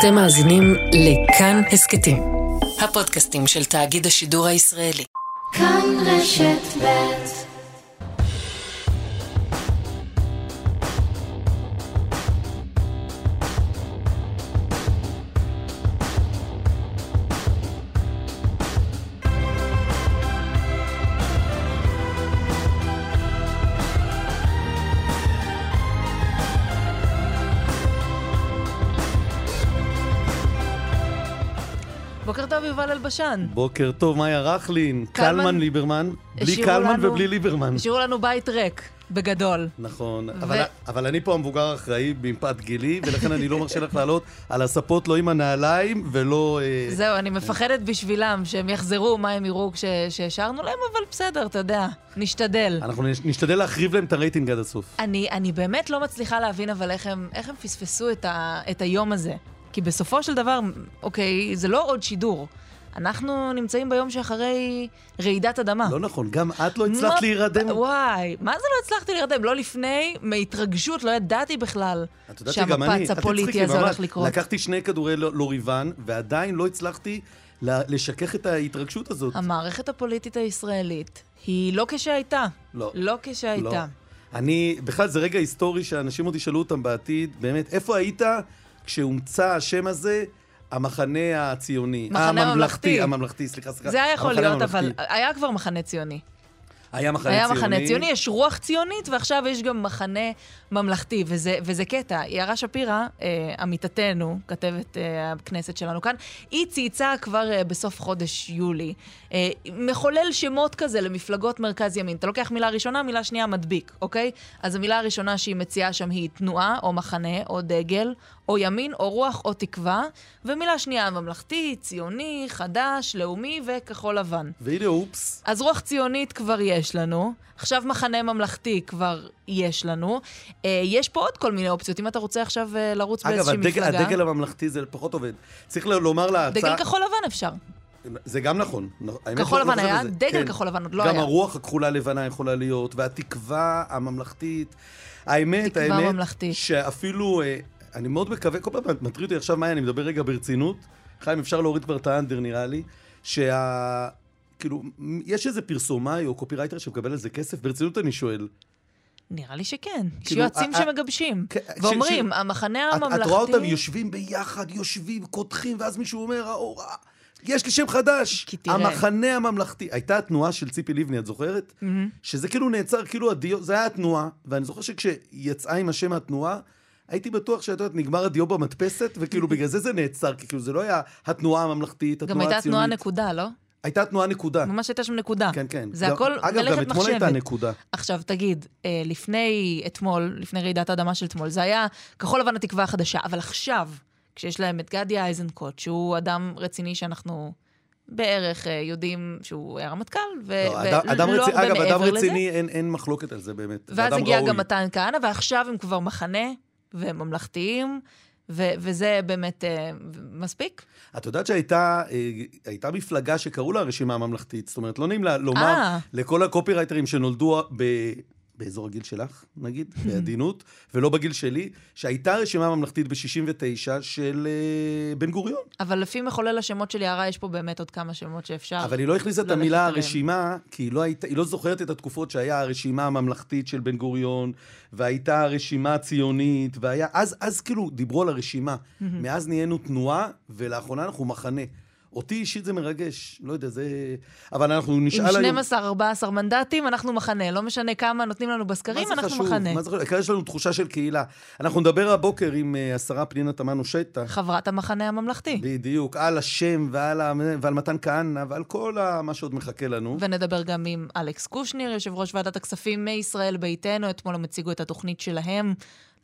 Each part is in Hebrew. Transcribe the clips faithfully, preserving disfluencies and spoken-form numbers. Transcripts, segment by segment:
אתם מאזינים לכאן הסקטים, הפודקאסטים של תאגיד השידור הישראלי. כאן רשת ב'. בשן. בוקר טוב, מאיה רחלין, קלמן, קלמן ליברמן, בלי קלמן לנו, ובלי ליברמן. השאירו לנו בית ריק, בגדול. נכון, ו... אבל, אבל אני פה המבוגר אחראי במפת גילי, ולכן אני לא מרשה לך לעלות על הספות, לא עם הנעליים ולא... זהו, אה... אני מפחדת בשבילם שהם יחזרו מה הם יראו כשהשארנו להם, אבל בסדר, אתה יודע, נשתדל. אנחנו נשתדל להחריב להם את הרייטינג עד הסוף. אני, אני באמת לא מצליחה להבין, אבל איך הם, איך הם פספסו את, ה, את היום הזה. כי בסופו של דבר, אוקיי, זה לא עוד שידור. אנחנו נמצאים ביום שאחרי רעידת אדמה. לא נכון, גם את לא הצלחת להירדם. וואי, מה זה לא הצלחתי להירדם? לא לפני, מהתרגשות, לא ידעתי בכלל שהמפץ הפוליטי הזה הולך לקרות. לקחתי שני כדורי לוריבן, ועדיין לא הצלחתי לשכך את ההתרגשות הזאת. המערכת הפוליטית הישראלית היא לא כשהייתה. לא. לא כשהייתה. אני, בכלל זה רגע היסטורי שאנשים עוד ישאלו אותם בעתיד, באמת, איפה היית כשהומצא השם הזה? המחנה הציוני, הממלכתי, הממלכתי, סליחה, סליחה. זה היה יכול להיות, אבל היה כבר מחנה ציוני. היה מחנה ציוני. היה מחנה ציוני, יש רוח ציונית, ועכשיו יש גם מחנה ממלכתי, וזה, וזה קטע. יערה שפירא, עמיתתנו, כתבת הכנסת שלנו כאן, היא צייצה כבר בסוף חודש יולי. מחולל שמות כזה למפלגות מרכז ימין. אתה לוקח מילה ראשונה, מילה שנייה מדביק, אוקיי? אז המילה הראשונה שהיא מציעה שם היא תנועה, או מחנה, או דגל, או ימין, או רוח, או תקווה, ומילה שנייה, ממלכתי, ציוני, חדש, לאומי וכחול לבן. והנה, אופס. אז רוח ציונית כבר יש לנו, עכשיו מחנה ממלכתי כבר יש לנו, אה, יש פה עוד כל מיני אופציות, אם אתה רוצה עכשיו אה, לרוץ באיזושהי מפלגה. אגב, הדגל הממלכתי זה פחות עובד. צריך לומר להצעה... דגל כחול לבן אפשר. זה גם נכון. כחול לבן היה, דגל כחול לבן עוד לא היה. גם הרוח הכחולה לבנה יכולה להיות, והתקווה הממלכתית. האמת, האמת, שאפילו... אני מאוד מקווה, כל פעם מטריד אותי עכשיו, מאיה, אני מדבר רגע ברצינות, חיים, אפשר להוריד כבר את האנדר, נראה לי, שה... כאילו, יש איזה פרסומאי או קופירייטר שמקבל על זה כסף? ברצינות אני שואל. נראה לי שכן. יש יועצים שמגבשים, ואומרים, המחנה הממלכתי... את רואה אותם יושבים ביחד, יושבים, קודחים, ואז מישהו אומר, ההוראה, יש לי שם חדש, המחנה הממלכתי. הייתה התנועה של ציפי לבני, את זוכרת? שזה כאילו נעצר, כאילו הדיו... זה היה התנועה, ואני זוכר שכשיצאה עם השם התנועה, הייתי בטוח שאת יודעת, נגמר הדיו במדפסת, וכאילו בגלל זה זה נעצר, כי כאילו זה לא היה התנועה הממלכתית, התנועה הציונית. גם הייתה התנועה נקודה, לא? הייתה תנועה נקודה. ממש הייתה שם נקודה. כן, כן. זה הכל מלכת מחשבת. אגב, גם אתמול הייתה נקודה. עכשיו, תגיד, לפני אתמול, לפני רעידת האדמה של אתמול, זה היה כחול לבן התקווה החדשה, אבל עכשיו, כשיש להם את גדי איזנקוט, שהוא אדם רציני שאנחנו... בערך יודעים שהוא היה רמטכ"ל, ולא הרבה מעבר לזה. אגב, אדם רציני, אין מחלוקת על זה באמת. ואז הגיע גם מתן כהנא, ועכשיו הם כבר מחנה וממלכתיים, ו- וזה באמת uh, מספיק. את יודעת שהייתה uh, הייתה מפלגה שקראו לה הרשימה הממלכתית, זאת אומרת, לא נעים לה, לומר 아. לכל הקופירייטרים שנולדו ב... באזור הגיל שלך, נגיד, בעדינות, ולא בגיל שלי, שהייתה רשימה ממלכתית ב-שישים ותשע של uh, בן גוריון. אבל לפי מחולל השמות של יערה, יש פה באמת עוד כמה שמות שאפשר. אבל היא לא הכניסה את המילה הרשימה, כי היא לא, הייתה, היא לא זוכרת את התקופות שהיה הרשימה הממלכתית של בן גוריון, והייתה הרשימה הציונית, והיה, אז, אז כאילו דיברו על הרשימה. מאז נהיינו תנועה, ולאחרונה אנחנו מחנה. אותי אישית זה מרגש, לא יודע, זה... אבל אנחנו נשאל... עם שתים עשרה ארבע עשרה מנדטים, אנחנו מחנה, לא משנה כמה נותנים לנו בסקרים, אנחנו מחנה. מה זה חשוב? יש לנו תחושה של קהילה. אנחנו נדבר הבוקר עם השרה פנינה תמנו שטה. חברת המחנה הממלכתי. בדיוק, על השם ועל מתן כהנא ועל כל מה שעוד מחכה לנו. ונדבר גם עם אלכס קושניר, יושב ראש ועדת הכספים מישראל ביתנו, אתמול הם הציגו את התוכנית שלהם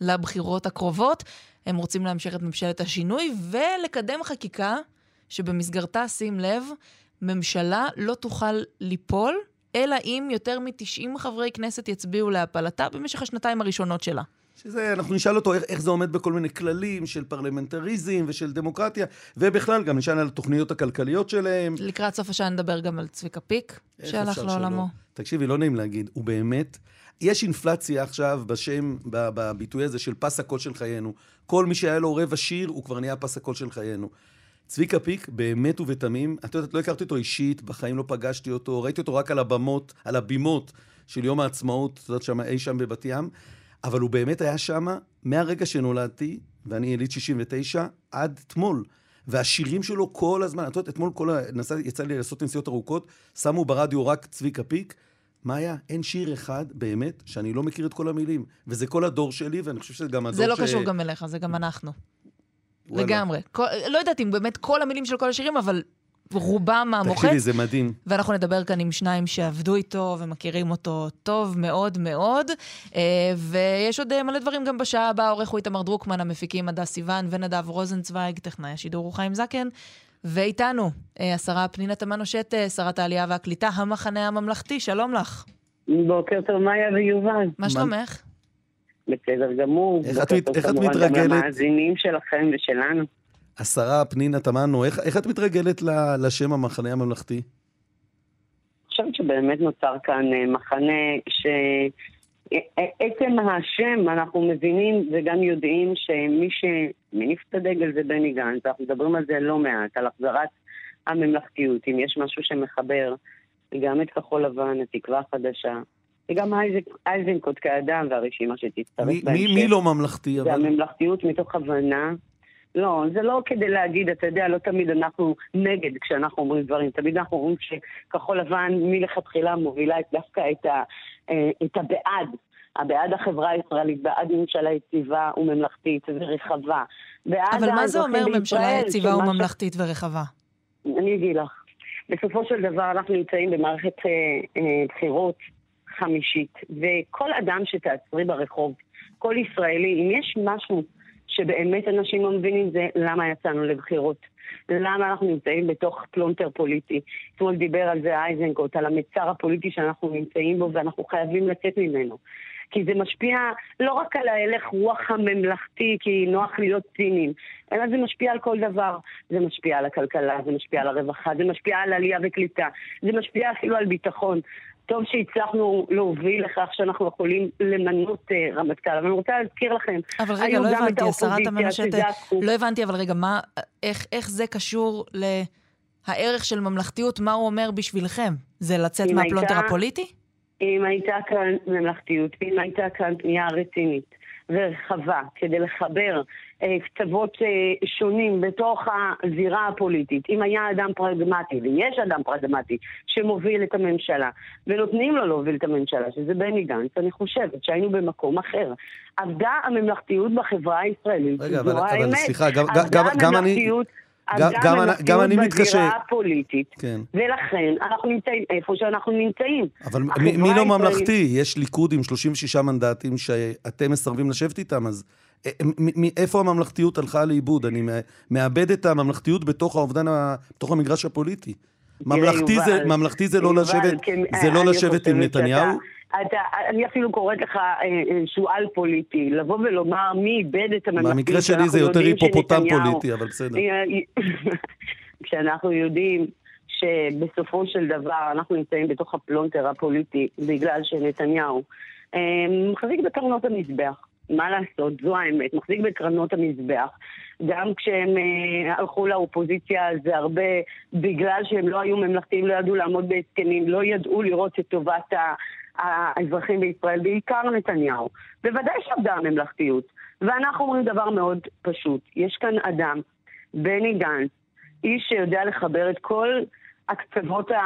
לבחירות הקרובות. הם רוצים להמשיך את ממשלת השינוי ולקדם חקיקה שבמסגרתה, שים לב, ממשלה לא תוכל ליפול, אלא אם יותר מ-תשעים חברי כנסת יצביעו להפלתה במשך השנתיים הראשונות שלה. שזה, אנחנו נשאל אותו איך, איך זה עומד בכל מיני כללים של פרלמנטריזם ושל דמוקרטיה, ובכלל גם נשאל על התוכניות הכלכליות שלהם. לקראת סוף השעה נדבר גם על צביקה פיק, שהלך לעולמו. תקשיבי, לא נעים להגיד, הוא באמת... יש אינפלציה עכשיו בשם, בביטוי הזה של פס הקול של חיינו. כל מי שהיה לו רבע שיר, הוא כבר נהיה פס הקול של חיינו. צביקה פיק, באמת ובתמים, את יודעת, לא הכרתי אותו אישית, בחיים לא פגשתי אותו, ראיתי אותו רק על הבמות, על הבימות של יום העצמאות, את יודעת, שם, אי שם בבת ים, אבל הוא באמת היה שם מהרגע שנולדתי, ואני יליד שישים ותשע, עד אתמול. והשירים שלו כל הזמן, את יודעת, אתמול כל ה... נסע, יצא לי לעשות נסיעות ארוכות, שמו ברדיו רק צביקה פיק, מה היה? אין שיר אחד, באמת, שאני לא מכיר את כל המילים, וזה כל הדור שלי, ואני חושב שזה גם הדור ש... זה לא קשור גם אליך, זה גם אנחנו. לגמרי. לא יודעת אם באמת כל המילים של כל השירים, אבל רובם מהמוחץ. תקשיבי, זה מדהים. ואנחנו נדבר כאן עם שניים שעבדו איתו, ומכירים אותו טוב מאוד מאוד, ויש עוד מלא דברים גם בשעה הבאה, עורך הוא איתמר דרוקמן, המפיקים עדה סיוון, ונדב רוזנצוויג, טכנאי השידור הוא חיים זקן, ואיתנו, השרה פנינה תמנו-שטה, שרת העלייה והקליטה, המחנה הממלכתי, שלום לך. בוקר טוב, מאיה ויובל. מה שלומך? בסדר גמור. איך את מתרגלת? המאזינים שלכם ושלנו. השרה פנינה תמנו, איך את מתרגלת לשם המחנה הממלכתי? אני חושבת שבאמת נוצר כאן מחנה ש... עצם השם, אנחנו מבינים וגם יודעים שמי שמניף את הדגל זה בני גנץ, אנחנו מדברים על זה לא מעט, על החזרת הממלכתיות, אם יש משהו שמחבר גם את כחול לבן, התקווה החדשה, וגם אייזנקוט כאדם והרשימה שתצטרף בהמשך. מי, מי לא ממלכתי? זה אבל... הממלכתיות מתוך הבנה. לא, זה לא כדי להגיד, אתה יודע, לא תמיד אנחנו נגד כשאנחנו אומרים דברים, תמיד אנחנו אומרים שכחול לבן מלכתחילה מובילה דווקא את, ה, את הבעד, הבעד החברה הישראלית, בעד ממשלה יציבה וממלכתית ורחבה. אבל מה זה אומר ממשלה יציבה וממלכתית ש... ורחבה? אני אגיד לך, בסופו של דבר אנחנו נמצאים במערכת אה, אה, בחירות חמישית, וכל אדם שתעצרי ברחוב, כל ישראלי, אם יש משהו, שבאמת אנשים לא מבינים זה למה יצאנו לבחירות, למה אנחנו נמצאים בתוך פלונטר פוליטי. אתמול דיבר על זה אייזנקוט, על המצר הפוליטי שאנחנו נמצאים בו ואנחנו חייבים לצאת ממנו. כי זה משפיע לא רק על ההלך רוח הממלכתי, כי נוח להיות ציניים, אלא זה משפיע על כל דבר. זה משפיע על הכלכלה, זה משפיע על הרווחה, זה משפיע על עלייה וקליטה, זה משפיע אפילו על ביטחון. טוב שהצלחנו להוביל לכך שאנחנו יכולים למנות רמטכ"ל, אבל אני רוצה להזכיר לכם. אבל רגע, לא הבנתי, השרת הממשלת, לא הבנתי, אבל רגע, מה, איך, איך זה קשור לערך של ממלכתיות, מה הוא אומר בשבילכם? זה לצאת מהפלונטר הפוליטי? אם הייתה כאן ממלכתיות, אם הייתה כאן פנייה רצינית ורחבה, כדי לחבר קצוות שונים בתוך הזירה הפוליטית, אם היה אדם פרגמטי, ויש אדם פרגמטי שמוביל את הממשלה, ונותנים לו להוביל את הממשלה, שזה בני גנץ, אני חושבת שהיינו במקום אחר. עבדה הממלכתיות בחברה הישראלית. רגע, אבל, אבל סליחה, גם, גם, גם אני... גם, גם אני מתקשה פוליטית, כן. ולכן אנחנו נמצאים איפה שאנחנו נמצאים, אבל מי, מי לא ממלכתי? יש ליכוד עם שלושים ושישה מנדטים שאתם מסרבים לשבת איתם, אז איפה הממלכתיות הלכה לאיבוד? אני מאבד את הממלכתיות בתוך האובדן, בתוך המגרש הפוליטי. ממלכתי זה, ממלכתי זה לא לשבת, זה לא לשבת עם נתניהו. אתה, אני אפילו קוראת לך שואל פוליטי, לבוא ולומר מי איבד את הממלכתיות. במקרה שלי זה יותר היפופוטם פוליטי, אבל בסדר. כשאנחנו יודעים שבסופו של דבר אנחנו נמצאים בתוך הפלונטר הפוליטי, בגלל שנתניהו מחזיק בקרנות המזבח. מה לעשות? זו האמת, מחזיק בקרנות המזבח. גם כשהם אה, הלכו לאופוזיציה, זה הרבה בגלל שהם לא היו ממלכתיים, לא ידעו לעמוד בהסכמים, לא ידעו לראות את טובת ה... האזרחים בישראל, בעיקר נתניהו. בוודאי שעבדה הממלכתיות. ואנחנו אומרים דבר מאוד פשוט. יש כאן אדם, בני גנץ, איש שיודע לחבר את כל הקצוות, ה...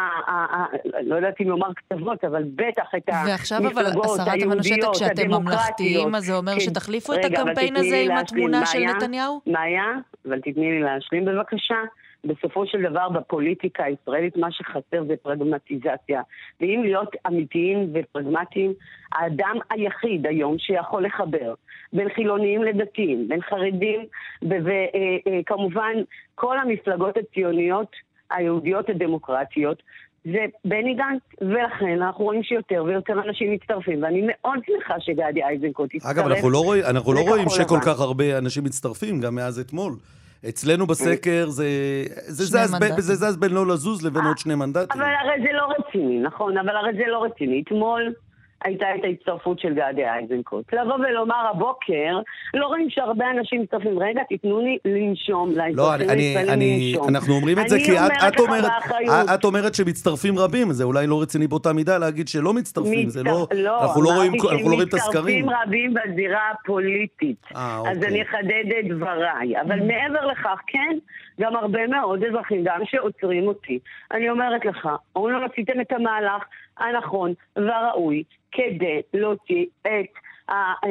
לא יודעת אם לומר קצוות, אבל בטח את המפלגות היהודיות, הדמוקרטיות. אז זה אומר שתחליפו את הקמפיין הזה עם התמונה של נתניהו? מה היה? אבל תתני לי להשלים בבקשה. בסופו של דבר בפוליטיקה הישראלית מה שחסר זה פרגמטיזציה, ואם להיות אמיתיים ופרגמטיים, האדם היחיד היום שיכול לחבר בין חילוניים לדתיים, בין חרדים וכמובן כל המפלגות הציוניות היהודיות הדמוקרטיות זה בני גנץ, ולכן אנחנו רואים שיותר ויותר אנשים מצטרפים, ואני מאוד שמחה שגדי אייזנקוט יצטרף. אגב, אנחנו לא רואים, אנחנו לא רואים שכל כך הרבה אנשים מצטרפים גם מאז אתמול. אצלנו בסקר זה זז בין לא לזוז לבין עוד שני מנדטים. אבל הרי זה לא רציני, נכון? אבל הרי זה לא רציני. אתמול הייתה את ההצטרפות של גדי איזנקוט. לבוא ולומר הבוקר, לא רואים שהרבה אנשים מצטרפים, רגע, תתנו לי לנשום. לא, אני, אני, אנחנו אומרים את זה, כי את אומרת שמצטרפים רבים, זה אולי לא רציני באותה מידה להגיד שלא מצטרפים, זה לא, אנחנו לא רואים את הסקרים. מצטרפים רבים בזירה הפוליטית, אז אני אחדד את דבריי, אבל מעבר לכך, כן, גם הרבה מאוד אזרחים, גם שעוצרים אותי. אני אומרת לך, אולי לא עשיתם את המהלך הנכון והראוי, כדי להוציא את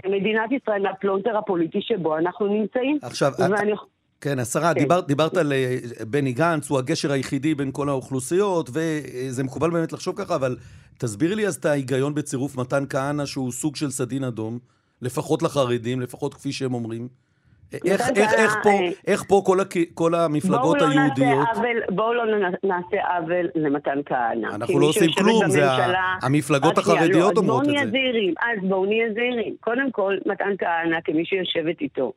מדינת ישראל מהפלונטר הפוליטי שבו אנחנו נמצאים. עכשיו, ואני... כן, השרה, כן. דיברת, דיברת על בני גנץ, הוא הגשר היחידי בין כל האוכלוסיות, וזה מקובל באמת לחשוב ככה, אבל תסבירי לי אז את ההיגיון בצירוף מתן כהנא, שהוא סוג של סדין אדום, לפחות לחרדים, לפחות כפי שהם אומרים. איך, איך, איך, פה, איך פה כל, הכ... כל המפלגות בואו היהודיות לא עוול, בואו לא נעשה עוול למתן כהנא, אנחנו לא עושים כלום, זה הממשלה... המפלגות החרדיות לא, אומרות את זה זהירים, אז בואו נהיה זהירים. קודם כל מתן כהנא כמי שיושבת איתו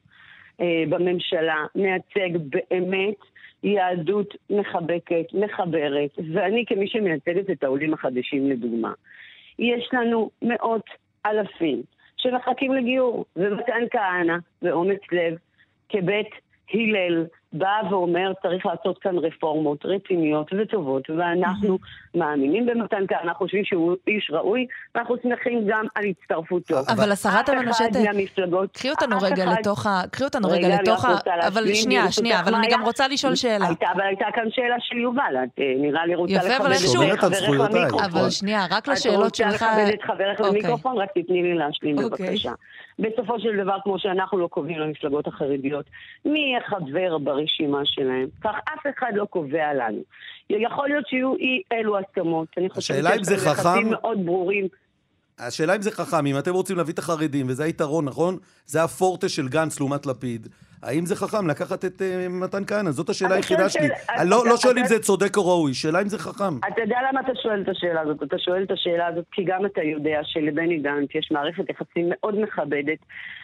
אה, בממשלה מייצג באמת יהדות מחבקת, מחברת, ואני כמי שמייצגת את העולים החדשים לדוגמה, יש לנו מאות אלפים שמחכים לגיור, ומתן כהנא ואומץ לב כבית הלל בא ואומר צריך לעשות כאן רפורמות רציניות וטובות, ואנחנו מאמינים במתן כהנא, אנחנו חושבים שהוא איש ראוי, ואנחנו שמחים גם על הצטרפותו. אבל השרת המנשת, קחי אותנו רגע לתוך ה... קחי אותנו רגע לתוך ה... אבל שנייה, שנייה, אבל אני גם רוצה לשאול שאלה. אבל הייתה כאן שאלה של יובל, את נראה לי רוצה לכבד את חברך למיקרופון. אבל שנייה, רק לשאלות שלך... את רוצה לכבד את חברך למיקרופון, רק תתני לי להשלים בבקשה. בסופו של דבר, כמו שאנחנו לא קובעים למפלגות החרדיות, מי יהיה חבר ברשימה שלהם? כך אף אחד לא קובע לנו. יכול להיות שיהיו אי אלו הסכמות. אני חושבת שיש כאלה חכים מאוד ברורים. השאלה אם זה חכם, אם אתם רוצים להביא את החרדים, וזה היתרון, נכון? זה הפורטה של גנץ לעומת לפיד. האם זה חכם לקחת את מתן כהנא? זאת השאלה היחידה שלי. לא שואל אם זה צודק או ראוי, שאלה אם זה חכם. אתה יודע למה אתה שואל את השאלה הזאת? אתה שואל את השאלה הזאת כי גם אתה יודע שלבני גנץ יש מערכת יחסים מאוד מכבדת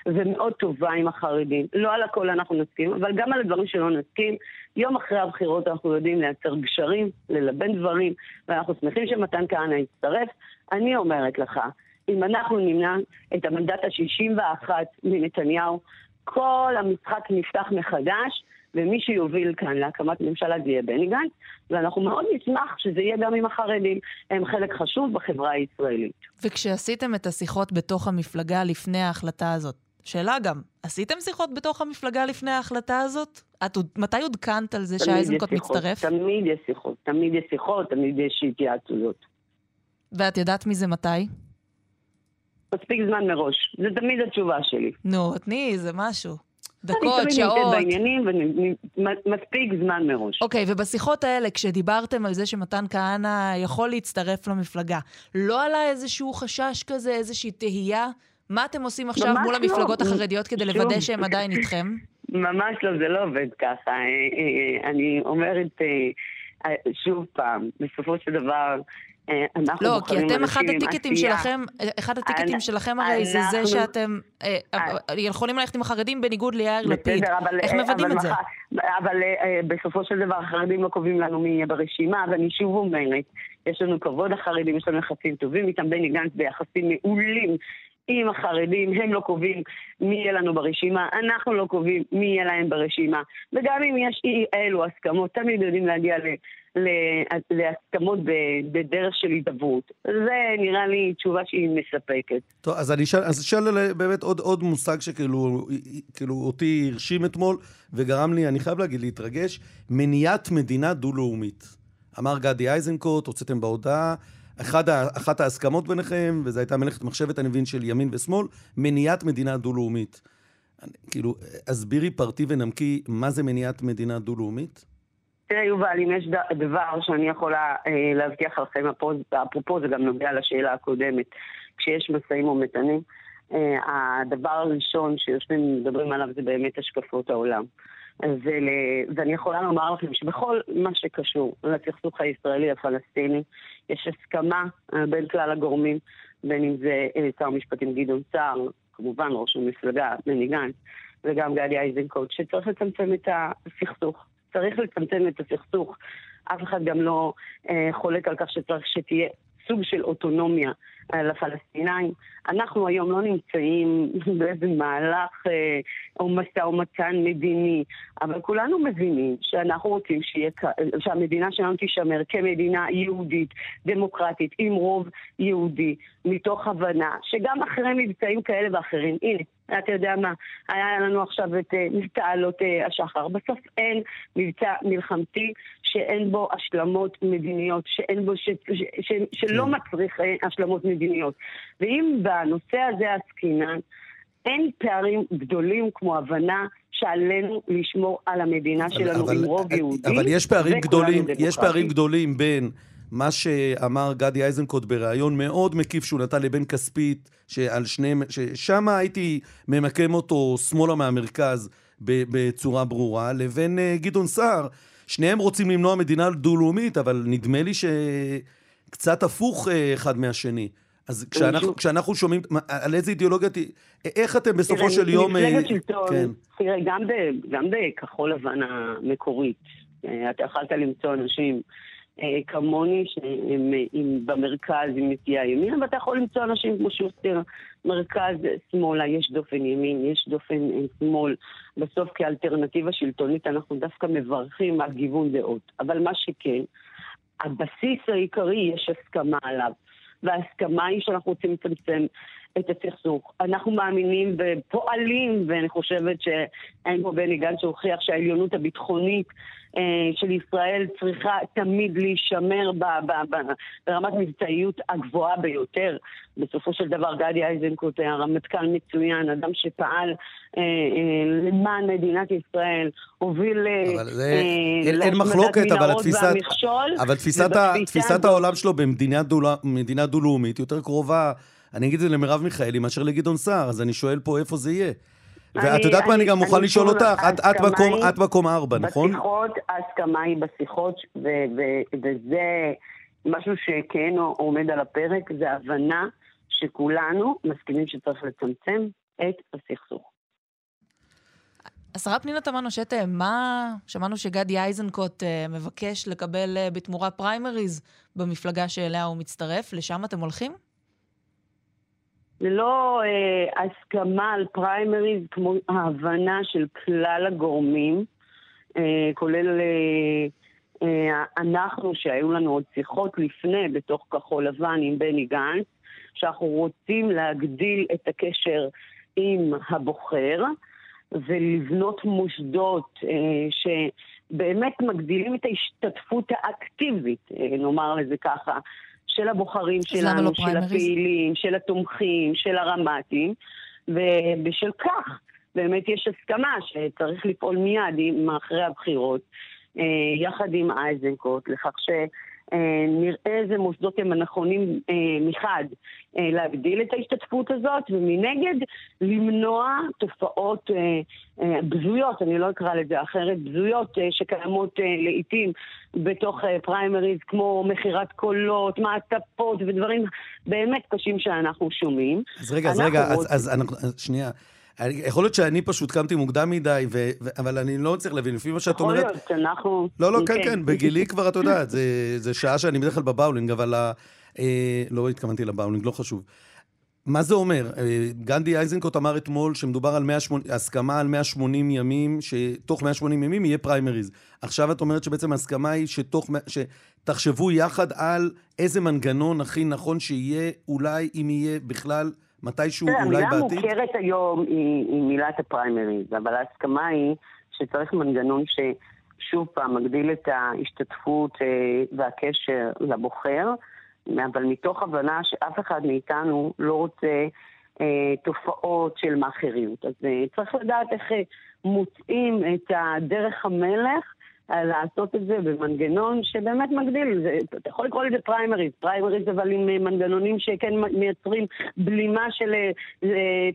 ומאוד טובה עם החרדים. לא על הכל אנחנו נסכים, אבל גם על הדברים שלא נסכים. יום אחרי הבחירות אנחנו יודעים לייצר גשרים, ללבן דברים, ואנחנו שמחים שמתן כהנא יצטרף. אני אומרת לך, אם אנחנו נמנע את המנדט ה-שישים ואחת מנתניהו, כל המשחק נפתח מחדש, ומי שיוביל כאן להקמת ממשלה זה יהיה בני גנץ, ואנחנו מאוד נשמח שזה יהיה גם עם החרדים, הם חלק חשוב בחברה הישראלית. וכשעשיתם את השיחות בתוך המפלגה לפני ההחלטה הזאת, שאלה גם, עשיתם שיחות בתוך המפלגה לפני ההחלטה הזאת? את, מתי עודכנת על זה שהאיזנקוט מצטרף? תמיד יש שיחות, תמיד יש שיחות, תמיד יש התייעצויות. ואת יודעת מי זה מתי? מספיק זמן מראש. זה תמיד התשובה שלי. נו, תני, זה משהו. דקות, שעות. אני תמיד נמצאת בעניינים, ומספיק זמן מראש. אוקיי, ובשיחות האלה, כשדיברתם על זה שמתן כהנא יכול להצטרף למפלגה, לא עלה איזשהו חשש כזה, איזושהי תהייה? מה אתם עושים עכשיו מול המפלגות החרדיות כדי לוודא שהם עדיין איתכם? ממש לא, זה לא עובד ככה. אני אומרת שוב פעם, בסופו של דבר... לא, כי אתם אחד הטיקטים שלכם, אחד הטיקטים שלכם הרי זה זה שאתם יכולים ללכת עם החרדים בניגוד ליאיר לפיד. איך מבדים את זה? אבל בסופו של דבר החרדים לא קובעים לנו מי יהיה ברשימה, ואני שוב אומרת, יש לנו כבוד החרדים, יש לנו יחסים טובים איתם, בני גנץ ביחסים מעולים עם החרדים, הם לא קובעים מי יהיה לנו ברשימה, אנחנו לא קובעים מי יהיה להם ברשימה, וגם אם יש אי אלו הסכמות, תמיד יודעים להגיע ל... להסכמות בדרך של הידברות. זה נראה לי תשובה שהיא מספקת. טוב, אז אני אשאל באמת עוד מושג שכאילו אותי הרשים אתמול וגרם לי, אני חייב להגיד, להתרגש, מניעת מדינה דו-לאומית. אמר גדי איזנקוט, הוצאתם בהודעה, אחת ההסכמות ביניכם, וזו הייתה מלאכת מחשבת, אני מבין, של ימין ושמאל, מניעת מדינה דו-לאומית. כאילו, הסבירי פרטי ונמקי, מה זה מניעת מדינה דו-לאומית? תראה יובל, אם יש דבר שאני יכולה אה, להבטיח לכם, אפרופו זה גם נוגע לשאלה הקודמת, כשיש מסעים או מתנים, אה, הדבר הראשון שיושבים מדברים עליו זה באמת השקפות העולם. ול... ואני יכולה לומר לכם שבכל מה שקשור לסכסוך הישראלי הפלסטיני, יש הסכמה אה, בין כלל הגורמים, בין אם זה אה, שר משפטים גדעון סער, כמובן ראש המפלגה, בני גנץ, וגם גדי איזנקוט, שצריך לצמצם את הסכסוך. צריך לצמצם את הסכסוך, אף אחד גם לא אה, חולק על כך שצריך שתהיה סוג של אוטונומיה לפלסטינאים. אנחנו היום לא נמצאים באיזה מהלך או משא ומתן מדיני, אבל כולנו מבינים שאנחנו רוצים שיהיה, שהמדינה שלנו תישמר כמדינה יהודית, דמוקרטית, עם רוב יהודי, מתוך הבנה שגם אחרי מבצעים כאלה ואחרים, הנה, אתה יודע מה, היה לנו עכשיו את תעלות השחר. בסוף אין מבצע מלחמתי שאין בו השלמות מדיניות, שאין בו, ש, ש, ש, שלא מצריך השלמות מדיניות. ואם בנושא הזה עסקינן, אין פערים גדולים כמו הבנה שעלינו לשמור על המדינה שלנו עם רוב יהודי. אבל יש פערים גדולים, יש פערים גדולים בין מה שאמר גדי איזנקוט בראיון מאוד מקיף שהוא נתן לבן כספית, שעל שניהם, ששם הייתי ממקם אותו שמאלה מהמרכז בצורה ברורה, לבין גדעון סער. שניהם רוצים למנוע מדינה דו-לאומית, אבל נדמה לי שקצת הפוך אחד מהשני. אז כשאנחנו, כשאנחנו שומעים, על איזה אידיאולוגיה, איך אתם בסופו של יום... מפלגת שלטון, תראה, גם בכחול לבן המקורית, אתה יכולת למצוא אנשים... כמוני שהם במרכז עם נטייה ימין, ואתה יכול למצוא אנשים כמו שוסטר מרכז שמאלה, יש דופן ימין, יש דופן שמאל. בסוף כאלטרנטיבה שלטונית אנחנו דווקא מברכים על גיוון דעות, אבל מה שכן, הבסיס העיקרי יש הסכמה עליו, וההסכמה היא שאנחנו רוצים לצמצם את הסכסוך. אנחנו מאמינים ופועלים, ואני חושבת שאין פה בני גנץ שהוכיח שהעליונות הביטחונית של ישראל צריכה תמיד להישמר ברמת מבצעיות הגבוהה ביותר. בסופו של דבר גדי איזנקוט היה רמטכ"ל מצוין, אדם שפעל למען מדינת ישראל, הוביל להשמדת מנהרות והמכשול. אבל תפיסת העולם שלו במדינה דו-לאומית יותר קרובה, אני אגיד את זה למרב מיכאלי מאשר לגדעון סער, אז אני שואל פה איפה זה יהיה. ואת יודעת מה, אני גם מוכן לשאול אותך, את מקום ארבע, נכון? ההסכמה היא בשיחות, וזה משהו שכן עומד על הפרק, זה הבנה שכולנו מסכימים שצריך לצמצם את הסכסוך. השרה פנינה תמנו שטה, מה שמענו שגדי איזנקוט מבקש לקבל בתמורה פריימריז במפלגה שאליה הוא מצטרף, לשם אתם הולכים? זה לא אה, הסכמה על פריימריז כמו ההבנה של כלל הגורמים, אה, כולל אה, אה, אנחנו שהיו לנו עוד שיחות לפני בתוך כחול לבן עם בני גנץ, שאנחנו רוצים להגדיל את הקשר עם הבוחר ולבנות מוסדות אה, ש... באמת מגדילים את ההשתתפות האקטיבית, נאמר לזה ככה, של הבוחרים שלנו, של הפעילים, של התומכים, של הרמטים, ובשל כך באמת יש הסכמה שצריך לפעול מיד מאחרי הבחירות, יחד עם איזנקוט, לכך שנראה איזה מוסדות הם הנכונים מחד להגדיל את ההשתתפות הזאת, ומנגד למנוע תופעות בזויות, אני לא אקרא לזה אחרת, בזויות שקיימות לעיתים בתוך פריימריז, כמו מחירת קולות, מעטפות ודברים באמת קשים שאנחנו שומעים. אז רגע, אז רגע, רוצים... אז, אז אנחנו, שנייה, יכול להיות שאני פשוט קמתי מוקדם מדי, ו... אבל אני לא צריך להבין, לפי מה שאת אומרת... יכול להיות, אנחנו... לא, לא, כן, כן, בגילי כבר את יודעת, זה, זה שעה שאני בדרך כלל בבאולינג, אבל ה... אה, לא התכוונתי לבאולינג, לא חשוב. מה זה אומר? אה, גדי איזנקוט אמר אתמול שמדובר על מאה ושמונים, הסכמה על מאה ושמונים ימים, שתוך מאה ושמונים ימים יהיה פריימריז. עכשיו את אומרת שבעצם ההסכמה היא שתוך... שתחשבו יחד על איזה מנגנון הכי נכון שיהיה, אולי אם יהיה בכלל... מתישהו אולי בעתיד? המילה מוכרת היום היא, היא מילת הפריימריז, אבל ההסכמה היא שצריך מנגנון ששוב פעם מגדיל את ההשתתפות והקשר לבוחר, אבל מתוך הבנה שאף אחד מאיתנו לא רוצה אה, תופעות של מאחריות. אז אה, צריך לדעת איך מוצאים את הדרך המלך, לעשות את זה במנגנון שבאמת מגדיל. זה, אתה יכול לקרוא לזה פריימריז, פריימריז אבל עם מנגנונים שכן מייצרים בלימה של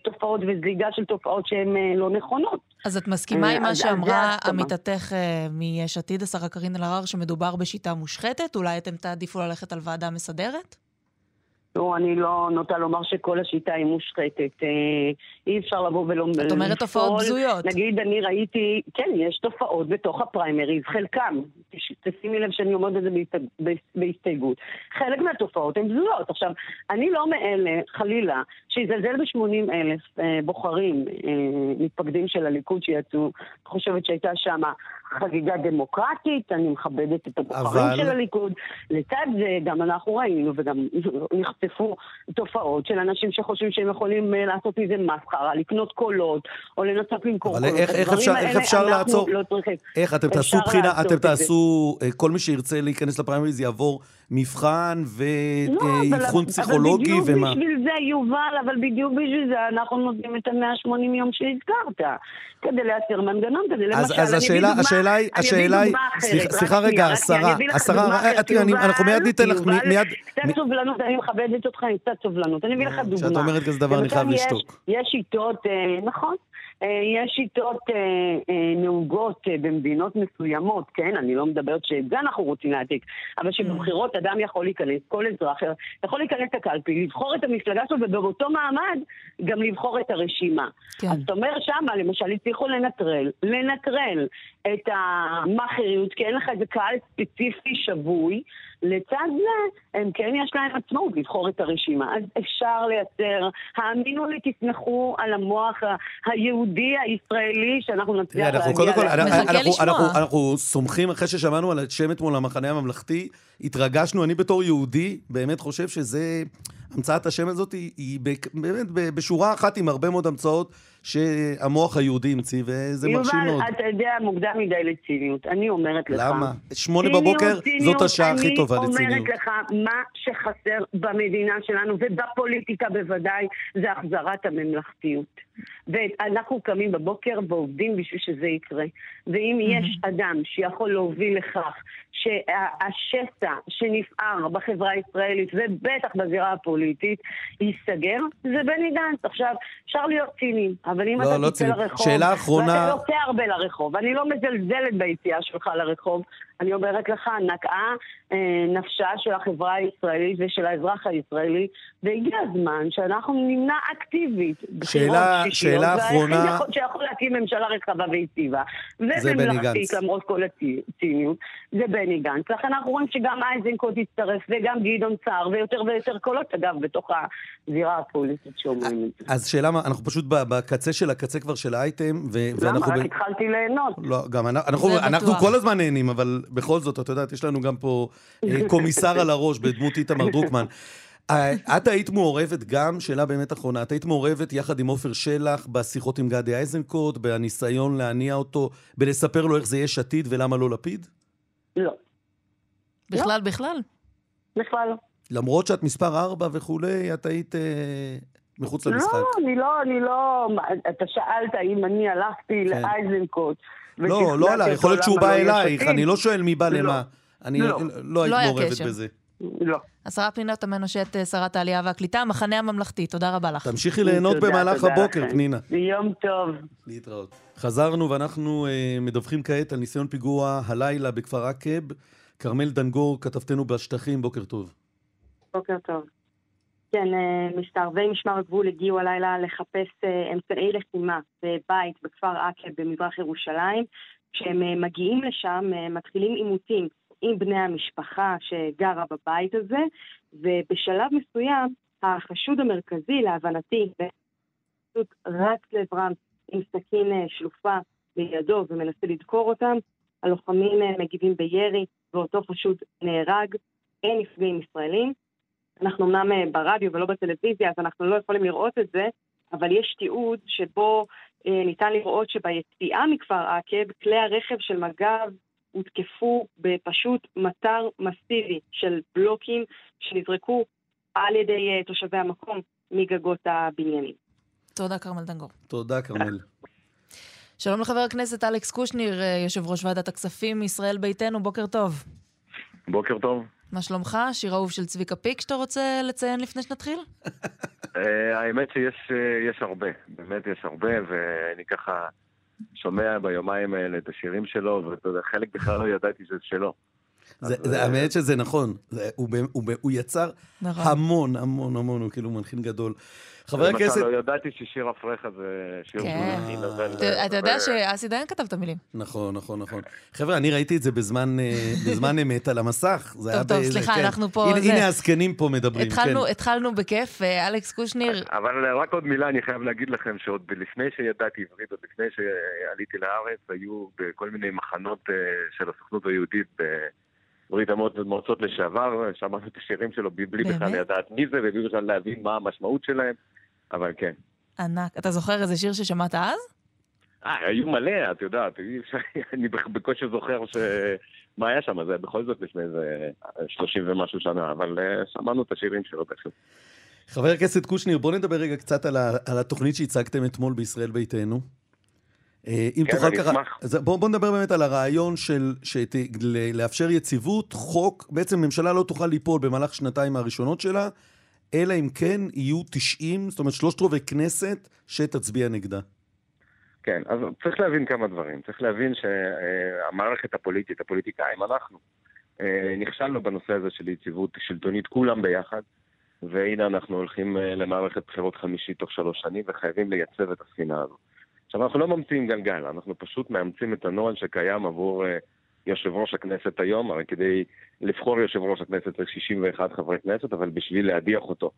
תופעות וזליגה של תופעות שהן לא נכונות. אז את מסכימה עם מה שאמרה עמיתתך מיש עתיד, השרה קארין אלהרר, שמדובר בשיטה מושחתת? אולי אתם תעדיפו ללכת על ועדה מסדרת? לא, אני לא נוטה לומר שכל השיטה היא מושחתת. אי אפשר לבוא ולא... זאת אומרת תופעות בזויות. נגיד, אני ראיתי, כן, יש תופעות בתוך הפריימריז, חלקם. תשימי לב שאני אומרת את זה בהסתייגות. חלק מהתופעות הן בזויות. עכשיו, אני לא מאלה, חלילה, שיזלזל ב-שמונים אלף בוחרים, מתפקדים של הליכוד שיצאו, חושבת שהייתה שם חגיגה דמוקרטית, אני מכבדת את הבוחרים אבל... של הליכוד. לצד זה גם אנחנו ראינו וגם נחשפו תופעות של אנשים שחושבים שהם יכולים לעשות איזה מסחרה, לקנות קולות, או לנסות למכור קולות. אבל איך, איך אפשר, איך אפשר לעצור? לא צריכים. איך אתם תעשו בחינה, אתם תעשו, כל מי שירצה להיכנס לפריימריז יעבור מבחן ואבחון לא, פסיכולוגי אבל ומה? בשביל זה יובל, אבל בדיוק בשביל זה אנחנו נותנים את ה-מאה ושמונים יום שהזכרת. כדי להסיר מנגנון, כדי למשל, אז, אז השאלה, דוגמה, השאלה היא, השאלה היא, סליחה רגע, השרה, השרה, אנחנו מיד ניתן לך, מיד, קצת סובלנות, אני מכבדת אותך עם קצת סובלנות, אני אביא לך דוגמה. כשאת אומרת כזה דבר, אני חייב לשתוק. יש שיטות, נכון? יש שיטות נהוגות במדינות מסוימות, כן? אני לא מדברת שאת זה אנחנו רוצים להעתיק, אבל שבבחירות אדם יכול להיכנס, כל אזרח יכול להיכנס לקלפי, לבחור את המפלגה שלו, ובאותו מעמד גם לבחור את הרשימה. אז זאת אומרת שמה, למשל, הצליחו לנטרל, לנטרל את המחריות, כי אין לך איזה קהל ספציפי שבוי, לצד זה, הם כן יש להם עצמאות לבחור את הרשימה. אז אפשר לייצר, האמינו לי, תסמכו על המוח היהודי הישראלי שאנחנו נצליח להגיע עליו. אנחנו סומכים, אחרי ששמענו על השמת מול המחנה הממלכתי, התרגשנו, אני בתור יהודי, באמת חושב שזה... המצאת השם הזאת היא, היא באמת בשורה אחת עם הרבה מאוד המצאות שהמוח היהודי המציא, וזה מרשים מאוד. יובל, אתה יודע, מוקדם מדי לציניות. אני אומרת לך. למה? שמונה בבוקר, זאת השעה הכי טובה לציניות. אני אומרת לך, מה שחסר במדינה שלנו, ובפוליטיקה בוודאי, זה החזרת הממלכתיות. ואנחנו קמים בבוקר ועובדים בשביל שזה יקרה. ואם יש אדם שיכול להוביל לכך שהשסע שנפער בחברה הישראלית, ובטח בזירה הפוליטית, פוליטית, להיסגר, זה בני גנץ. עכשיו, אפשר להיות צינים, אבל אם אתה תצא לרחוב, ואתה יוצא הרבה לרחוב, אני לא מזלזלת ביציאה שלך לרחוב, אני אומרת לך, נקעה נפשה של החברה הישראלית ושל האזרח הישראלי, והגיע הזמן שאנחנו נמנע אקטיבית. שאלה אחרונה... והיחיד שיכול להקים ממשלה רחבה ויציבה. זה בני גנץ. למרות כל הציניות, זה בני גנץ. לכן אנחנו רואים שגם אייזנקוט יצטרף, וגם גדעון סער, ויותר ויותר קולות, אגב, בתוך הזירה הפוליטית שאומרים את זה. אז שאלה, אנחנו פשוט בקצה של הקצה כבר של האייטם, למה? רק התחלתי ליהנות. אנחנו כל הזמן נהנים, אבל בכל זאת, את יודעת, יש לנו גם פה קומיסר על הראש בדמות איתמר דרוקמן. את היית מעורבת גם, שאלה באמת אחרונה, את היית מעורבת יחד עם עופר שלח בשיחות עם גדי אייזנקוט, בניסיון להניע אותו, בלספר לו איך זה יש עתיד ולמה לא לפיד? לא. בכלל, בכלל? בכלל לא. למרות שאת מספר ארבע וכולי, את היית מחוץ למשחק. לא, אני לא, אני לא, אתה שאלת אם אני הלכתי לאייזנקוט. לא, לא עליי, יכול להיות שהוא בא אלייך, אני לא שואל מי בא למה. אני לא היית מעורבת בזה. לא. השרה פנינה תמנו-שטה, שרת העלייה והקליטה, המחנה הממלכתי, תודה רבה לך. תמשיכי ליהנות במהלך הבוקר, פנינה. יום טוב. להתראות. חזרנו ואנחנו מדווחים כעת על ניסיון פיגוע הלילה בכפר עקב. כרמל דנגור, כתבתנו בשטחים, בוקר טוב. בוקר טוב. כן, משתערבי משמר הגבול הגיעו הלילה לחפש אמצעי לחימה בבית בכפר עקב במזרח ירושלים. כשהם מגיעים לשם, מתחילים עימותים עם בני המשפחה שגרה בבית הזה, ובשלב מסוים, החשוד המרכזי, להבנתי, רץ לעברם עם סכין שלופה בידו ומנסה לדקור אותם. הלוחמים מגיבים בירי, ואותו חשוד נהרג. אין נפגעים ישראלים. אנחנו אמנם ברדיו ולא בטלוויזיה, אז אנחנו לא יכולים לראות את זה, אבל יש תיעוד שבו אה, ניתן לראות שביציאה מכפר עקב, כלי הרכב של מג"ב הותקפו בפשוט מטר מסיבי של בלוקים שנזרקו על ידי אה, תושבי המקום מגגות הבניינים. תודה כרמל דנגור. תודה כרמל. שלום לחבר הכנסת אלכס קושניר, יושב ראש ועדת הכספים ישראל ביתנו, בוקר טוב. בוקר טוב. מה שלומך? שיר אהוב של צביקה פיק שאתה רוצה לציין לפני שנתחיל? האמת שיש הרבה, באמת יש הרבה, ואני ככה שומע ביומיים האלה את השירים שלו, וחלק בכלל לא ידעתי שזה שלו. זה האמת שזה נכון, הוא יצר המון, המון, המון, הוא כאילו מנחין גדול. חבר הכנסת... לא ידעתי ששיר הפרחה זה שיר מנחין. אתה יודע שאסי דיין כתב את המילים. נכון, נכון, נכון. חבר'ה, אני ראיתי את זה בזמן אמת על המסך. טוב, טוב, סליחה, אנחנו פה... הנה הזקנים פה מדברים. התחלנו בכיף, אלכס קושניר. אבל רק עוד מילה, אני חייב להגיד לכם שעוד לפני שידעתי עברית, עוד לפני שעליתי לארץ, היו בכל מיני מחנות של הסוכנות היהודית ברית המועצות לשעבר, שמענו את השירים שלו בלי בכלל לדעת מי זה, ובלי בכלל להבין מה המשמעות שלהם, אבל כן. ענק. אתה זוכר איזה שיר ששמעת אז? אה, היו מלא, את יודעת. אני בקושי זוכר מה היה שם, זה בכל זאת לפני איזה שלושים ומשהו שנה, אבל שמענו את השירים שלו פשוט. חבר הכנסת קושניר, בוא נדבר רגע קצת על התוכנית שהצגתם אתמול בישראל ביתנו. אם תוכל ככה, בוא נדבר באמת על הרעיון של לאפשר יציבות, חוק, בעצם ממשלה לא תוכל ליפול במהלך שנתיים הראשונות שלה, אלא אם כן יהיו תשעים, זאת אומרת שלושת רובעי כנסת שתצביע נגדה. כן, אז צריך להבין כמה דברים, צריך להבין שהמערכת הפוליטית, הפוליטיקאים, אנחנו נכשלנו בנושא הזה של יציבות שלטונית, כולם ביחד, והנה אנחנו הולכים למערכת בחירות חמישית תוך שלוש שנים, וחייבים לייצב את הספינה הזו. עכשיו, אנחנו לא ממציאים גלגל, אנחנו פשוט מאמצים את הנוהל שקיים עבור uh, יושב ראש הכנסת היום, הרי כדי לבחור יושב ראש הכנסת צריך שישים ואחד חברי כנסת, אבל בשביל להדיח אותו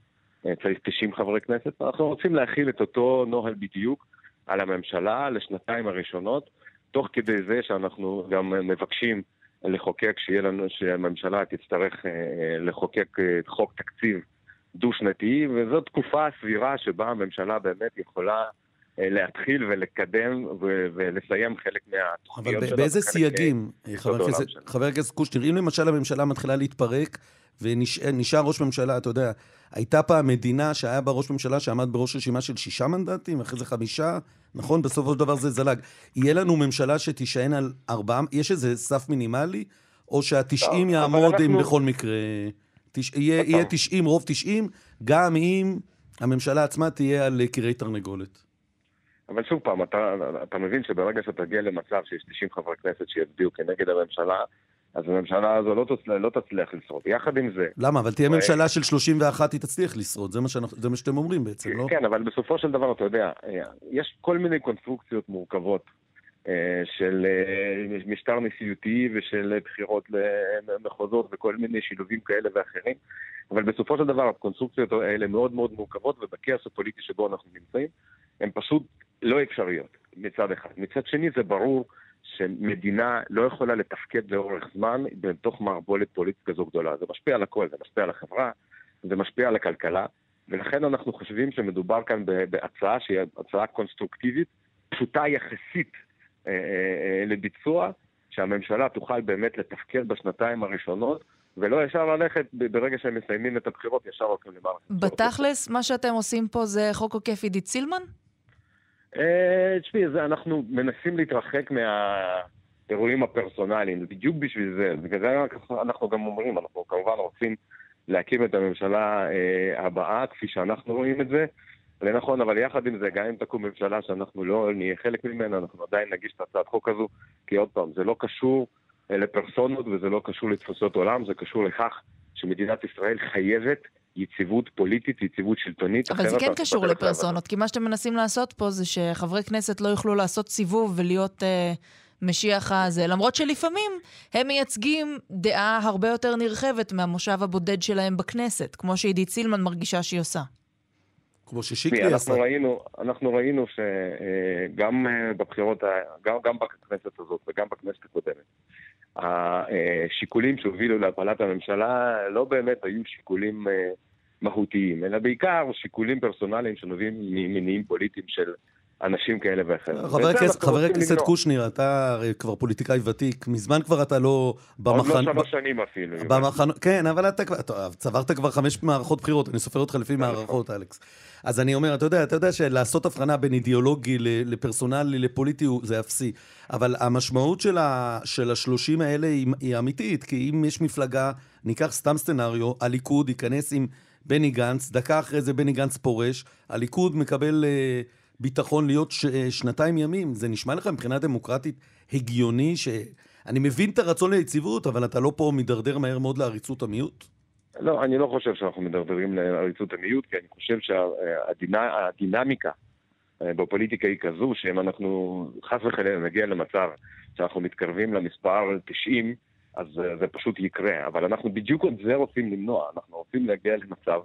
uh, צריך תשעים חברי כנסת, אנחנו רוצים להכיל את אותו נוהל בדיוק על הממשלה לשנתיים הראשונות, תוך כדי זה שאנחנו גם מבקשים לחוקק, שיהיה לנו שהממשלה תצטרך uh, לחוקק uh, חוק תקציב דו-שנתי, וזו תקופה סבירה שבה הממשלה באמת יכולה להתחיל ולקדם ולסיים חלק מהתוכניות שלנו. אבל באיזה סייגים, חבר הכנסת קושניר, אם למשל הממשלה מתחילה להתפרק ונשאר ראש ממשלה, אתה יודע, הייתה פעם מדינה שהיה בה ראש ממשלה שעמד בראש רשימה של שישה מנדטים, אחרי זה חמישה, נכון? בסופו של דבר זה זלג. יהיה לנו ממשלה שתישען על ארבעה, יש איזה סף מינימלי, או שהתשעים יעמוד עם בכל מקרה, יהיה תשעים, רוב תשעים, גם אם הממשלה עצמה תהיה על קירי תרנגולת. אבל שוב פעם, אתה, אתה מבין שברגע שתגיע למצב שיש תשעים חברי כנסת שיצביעו כנגד הממשלה, אז הממשלה הזו לא תצליח, לא תצליח לשרוד. יחד עם זה... למה? אבל תהיה ממשלה של שלושים ואחת, היא תצליח לשרוד. זה מה שאנחנו, זה מה שאתם אומרים בעצם, לא? כן, אבל בסופו של דבר, אתה יודע, יש כל מיני קונסטרוקציות מורכבות של משטר נשיאותי ושל בחירות למחוזות וכל מיני שילובים כאלה ואחרים, אבל בסופו של דבר, הקונסטרוקציות האלה מאוד מאוד מורכבות, ובכעס הפוליטי שבו אנחנו נמצאים, הן פשוט לא אפשריות, מצד אחד. מצד שני, זה ברור שמדינה לא יכולה לתפקד לאורך זמן בתוך מערבולת פוליטית כזו גדולה. זה משפיע על הכל, זה משפיע על החברה, זה משפיע על הכלכלה, ולכן אנחנו חושבים שמדובר כאן בהצעה שהיא הצעה קונסטרוקטיבית, פשוטה יחסית אה, אה, לביצוע, שהממשלה תוכל באמת לתפקד בשנתיים הראשונות, ולא ישר ללכת ברגע שהם מסיימים את הבחירות, ישר הולכים למערכת. בתכלס, מה שאתם עושים פה זה חוק עוקף עידית סילמן? תשמעי, אנחנו מנסים להתרחק מהאירועים הפרסונליים, בדיוק בשביל זה. בגלל זה אנחנו גם אומרים, אנחנו כמובן רוצים להקים את הממשלה הבאה, כפי שאנחנו רואים את זה. לנכון, אבל יחד עם זה, גם אם תקום ממשלה שאנחנו לא נהיה חלק ממנה, אנחנו עדיין נגיש את הצעת חוק הזו, כי עוד פעם, זה לא קשור לפרסונות וזה לא קשור לתפוסות עולם, זה קשור לכך שמדינת ישראל חייבת יציבות פוליטית, יציבות שלטונית. אבל זה כן קשור לפרסונות, כי מה שאתם מנסים לעשות פה זה שחברי כנסת לא יוכלו לעשות סיבוב ולהיות אה, משיח הזה, למרות שלפעמים הם מייצגים דעה הרבה יותר נרחבת מהמושב הבודד שלהם בכנסת, כמו שעידית סילמן מרגישה שהיא עושה. כמו ששיקלי עשה. אנחנו ראינו, אנחנו ראינו שגם בבחירות, גם, גם בכנסת הזאת וגם בכנסת הקודמת, השיקולים שהובילו להפלת הממשלה לא באמת היו שיקולים מהותיים, אלא בעיקר שיקולים פרסונליים שנובעים ממניעים פוליטיים של אנשים כאלה ואחרים. חבר הכנסת קושניר, אתה כבר פוליטיקאי ותיק, מזמן כבר אתה לא... עוד לא שלוש שנים אפילו. כן, אבל אתה כבר... צברת כבר חמש מערכות בחירות, אני סופר אותך לפי מערכות, אלכס. אז אני אומר, אתה יודע, אתה יודע שלעשות הבחנה בין אידיאולוגי לפרסונלי, לפוליטי, זה אפסי. אבל המשמעות של השלושים האלה היא אמיתית, כי אם יש מפלגה, ניקח סתם סצנריו, הליכוד ייכנס עם בני גנץ, דקה אחרי זה בני גנץ פורש, הליכוד מקבל... ביטחון להיות ש... שנתיים ימים, זה נשמע לך מבחינה דמוקרטית הגיוני אני מבין את הרצון ליציבות, אבל אתה לא פה מדרדר מהר מאוד לעריצות המיעוט? לא, אני לא חושב שאנחנו מדרדרים לעריצות המיעוט, כי אני חושב שהדינמיקה בפוליטיקה היא כזו, שאם אנחנו חס וחלילה נגיע למצב שאנחנו מתקרבים למספר תשעים, אז זה פשוט יקרה. אבל אנחנו בדיוק את זה רוצים למנוע. אנחנו רוצים להגיע למצב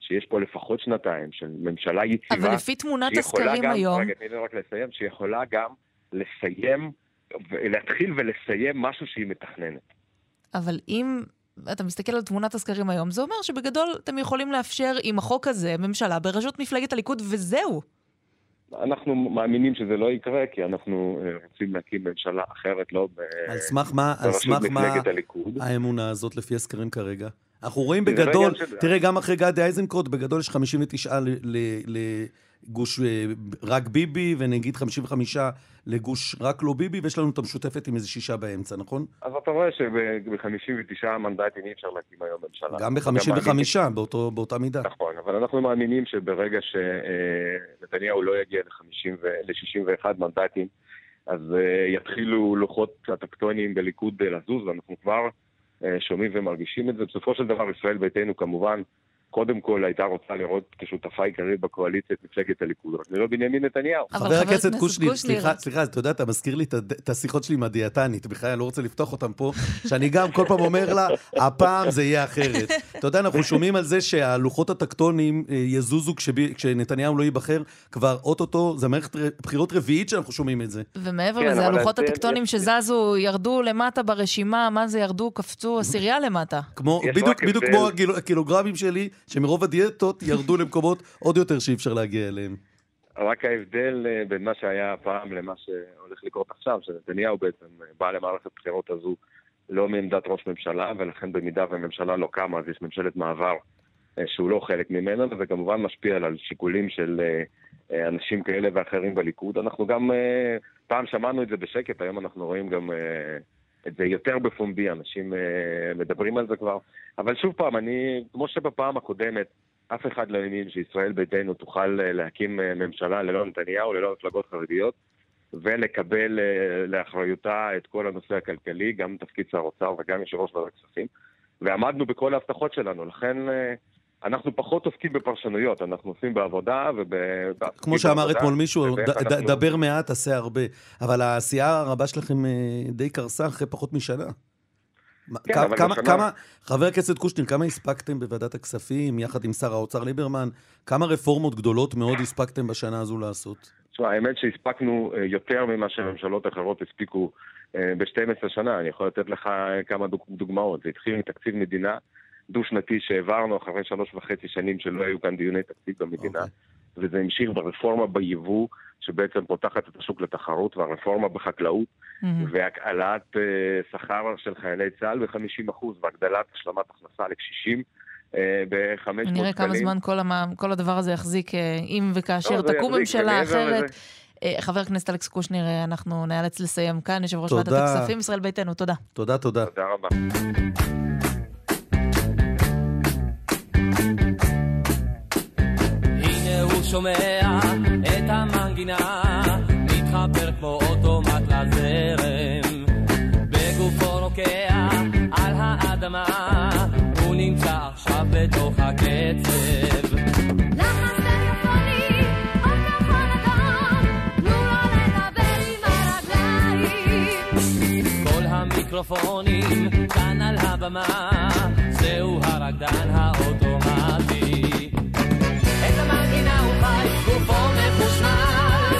שיש פה לפחות שנתיים של ממשלה יציבה. אבל לפי תמונת הסקרים היום... רגע, תני לי רק לסיים, שיכולה גם לסיים, להתחיל ולסיים משהו שהיא מתכננת. אבל אם... אתה מסתכל על תמונת הסקרים היום, זה אומר שבגדול אתם יכולים לאפשר עם החוק הזה ממשלה בראשות מפלגת הליכוד וזהו. אנחנו מאמינים שזה לא יקרה, כי אנחנו רוצים להקים ממשלה אחרת, לא בראשות מפלגת הליכוד. האמונה הזאת לפי הסקרים כרגע. אנחנו רואים בגדול, תראה גם אחרי גדי איזנקוט, בגדול יש חמישים ותשעה לגוש רק ביבי, ונגיד חמישים וחמישה לגוש רק לא ביבי, ויש לנו את המשותפת עם איזה שישה באמצע, נכון? אז אתה רואה שב-חמישים ותשעה מנדטים אי אפשר להקים היום ממשלה. גם ב-חמישים וחמישה, באותה מידה. נכון, אבל אנחנו מאמינים שברגע שנתניהו לא יגיע ל-שישים ואחד מנדטים, אז יתחילו לוחות הטקטוניים בליכוד לזוז, ואנחנו כבר שומעים ומרגישים את זה. בסופו של דבר, ישראל ביתנו כמובן, קודם כל הייתה רוצה לראות כשותפה עיקרית בקואליציה את מפלגת הליכוד, רק לא בנימין נתניהו. חבר הכנסת קושניר, סליחה, סליחה, אתה יודע, אתה מזכיר לי את השיחות שלי עם הדיאטנית, בכלל אני לא רוצה לפתוח אותם פה, שאני גם כל פעם אומר לה, הפעם זה יהיה אחרת. אתה יודע, אנחנו שומעים על זה שהלוחות הטקטונים יזוזו כשנתניהו לא ייבחר, כבר אוטוטו, זה מערכת בחירות רביעית שאנחנו שומעים את זה. ומעבר לזה, הלוחות הטקטונים שזזו, ירדו למטה ברשימה, מה זה ירדו, קפצו, הסירייה למטה. בדיוק כמו הקילוגרמים שלי, שמרוב הדיאטות ירדו למקומות עוד יותר שאי אפשר להגיע אליהם. רק ההבדל בין מה שהיה פעם למה שהולך לקרות עכשיו, שנתניהו בעצם בא למערכת בחירות הזו לא מעמדת ראש ממשלה, ולכן במידה והממשלה לא קמה, אז יש ממשלת מעבר שהוא לא חלק ממנה, וזה כמובן משפיע על שיקולים של אנשים כאלה ואחרים בליכוד. אנחנו גם פעם שמענו את זה בשקט, היום אנחנו רואים גם... את זה יותר בפומבי, אנשים אה, מדברים על זה כבר. אבל שוב פעם, אני, כמו שבפעם הקודמת, אף אחד לא האמין שישראל ביתנו תוכל אה, להקים אה, ממשלה ללא נתניהו, ללא מפלגות חרדיות, ולקבל אה, לאחריותה את כל הנושא הכלכלי, גם תפקיד שר אוצר וגם יושב ראש ועדת כספים. ועמדנו בכל ההבטחות שלנו, לכן... אה, אנחנו פחות עוסקים בפרשנויות, אנחנו עושים בעבודה וב... כמו שאמר אתמול מישהו, דבר מעט, תעשה הרבה. אבל העשייה הרבה שלכם די קרסה אחרי פחות משנה. חבר הכנסת קושניר, כמה הספקתם בוועדת הכספים, יחד עם שר האוצר ליברמן? כמה רפורמות גדולות מאוד הספקתם בשנה הזו לעשות? האמת שהספקנו יותר ממה שממשלות אחרות הספיקו ב-שתים עשרה שנה. אני יכול לתת לך כמה דוגמאות. זה התחיל מתקציב מדינה, דו-שנתי שהעברנו אחרי שלוש וחצי שנים שלא היו כאן דיוני תקציב במדינה, okay. וזה המשיך ברפורמה ביבוא, שבעצם פותחת את השוק לתחרות, והרפורמה בחקלאות, mm-hmm. והעלאת שכר uh, של חיילי צה"ל ב-חמישים אחוז, והגדלת השלמת הכנסה לקשישים uh, ב-חמש מאות שקלים. נראה כמה זמן כל, המע... כל הדבר הזה יחזיק, uh, אם וכאשר לא, תקום ממשלה אחרת. וזה... חבר הכנסת אלכס קושניר, אנחנו נאלץ לסיים כאן, יושב ראש ועדת הכספים, ישראל ביתנו, תודה. תודה, תודה. תודה רבה. שומע את המנגינה, מתחבר כמו אוטומט לזרם, בגופו רוקע על האדמה, הוא נמצא עכשיו בתוך הקצב. למה סטריאופוני עוד נכון אדם, תנו לו לדבר עם הרגליים. כל המיקרופונים כאן על הבמה, זהו הרקדן האוטומטי. את המנגינה הוא חי, גופו מחושמל,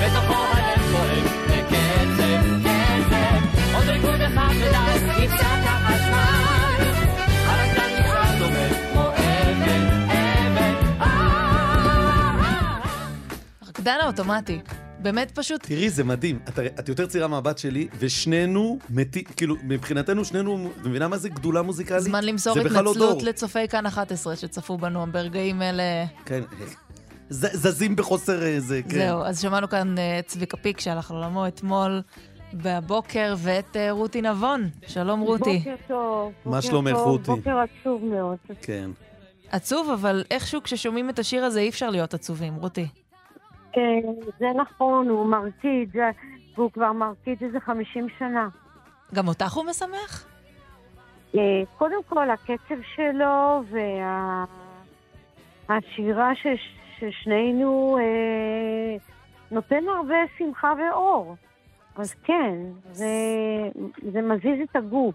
בתוכו הלב פועל בקצב, קצב, עוד ריקוד אחד ודי, נפסק החשמל, הרקדן נשאר דומה כמו אבן, אבן, אה. הרקדן האוטומטי. באמת פשוט. תראי, זה מדהים. את, את יותר צעירה מהבת שלי, ושנינו מתים, כאילו, מבחינתנו שנינו, מבינה מה זה גדולה מוזיקלית? זמן למסור התנצלות לצופי כאן אחת עשרה שצפו בנו, ברגעים אלה... כן, ז, זזים בחוסר איזה, כן. זהו, אז שמענו כאן צביקה פיק שהלך לעולמו אתמול בבוקר, ואת רותי נבון. שלום רותי. בוקר טוב. מה שלומך רותי? בוקר עצוב מאוד. כן. עצוב, אבל איכשהו כששומעים את השיר הזה אי אפשר להיות עצובים, רותי. כן, זה נכון, הוא מרקיד, והוא כבר מרקיד איזה חמישים שנה. גם אותך הוא משמח? קודם כל, הקצב שלו והשירה ששנינו נותן הרבה שמחה ואור. אז כן, זה מזיז את הגוף.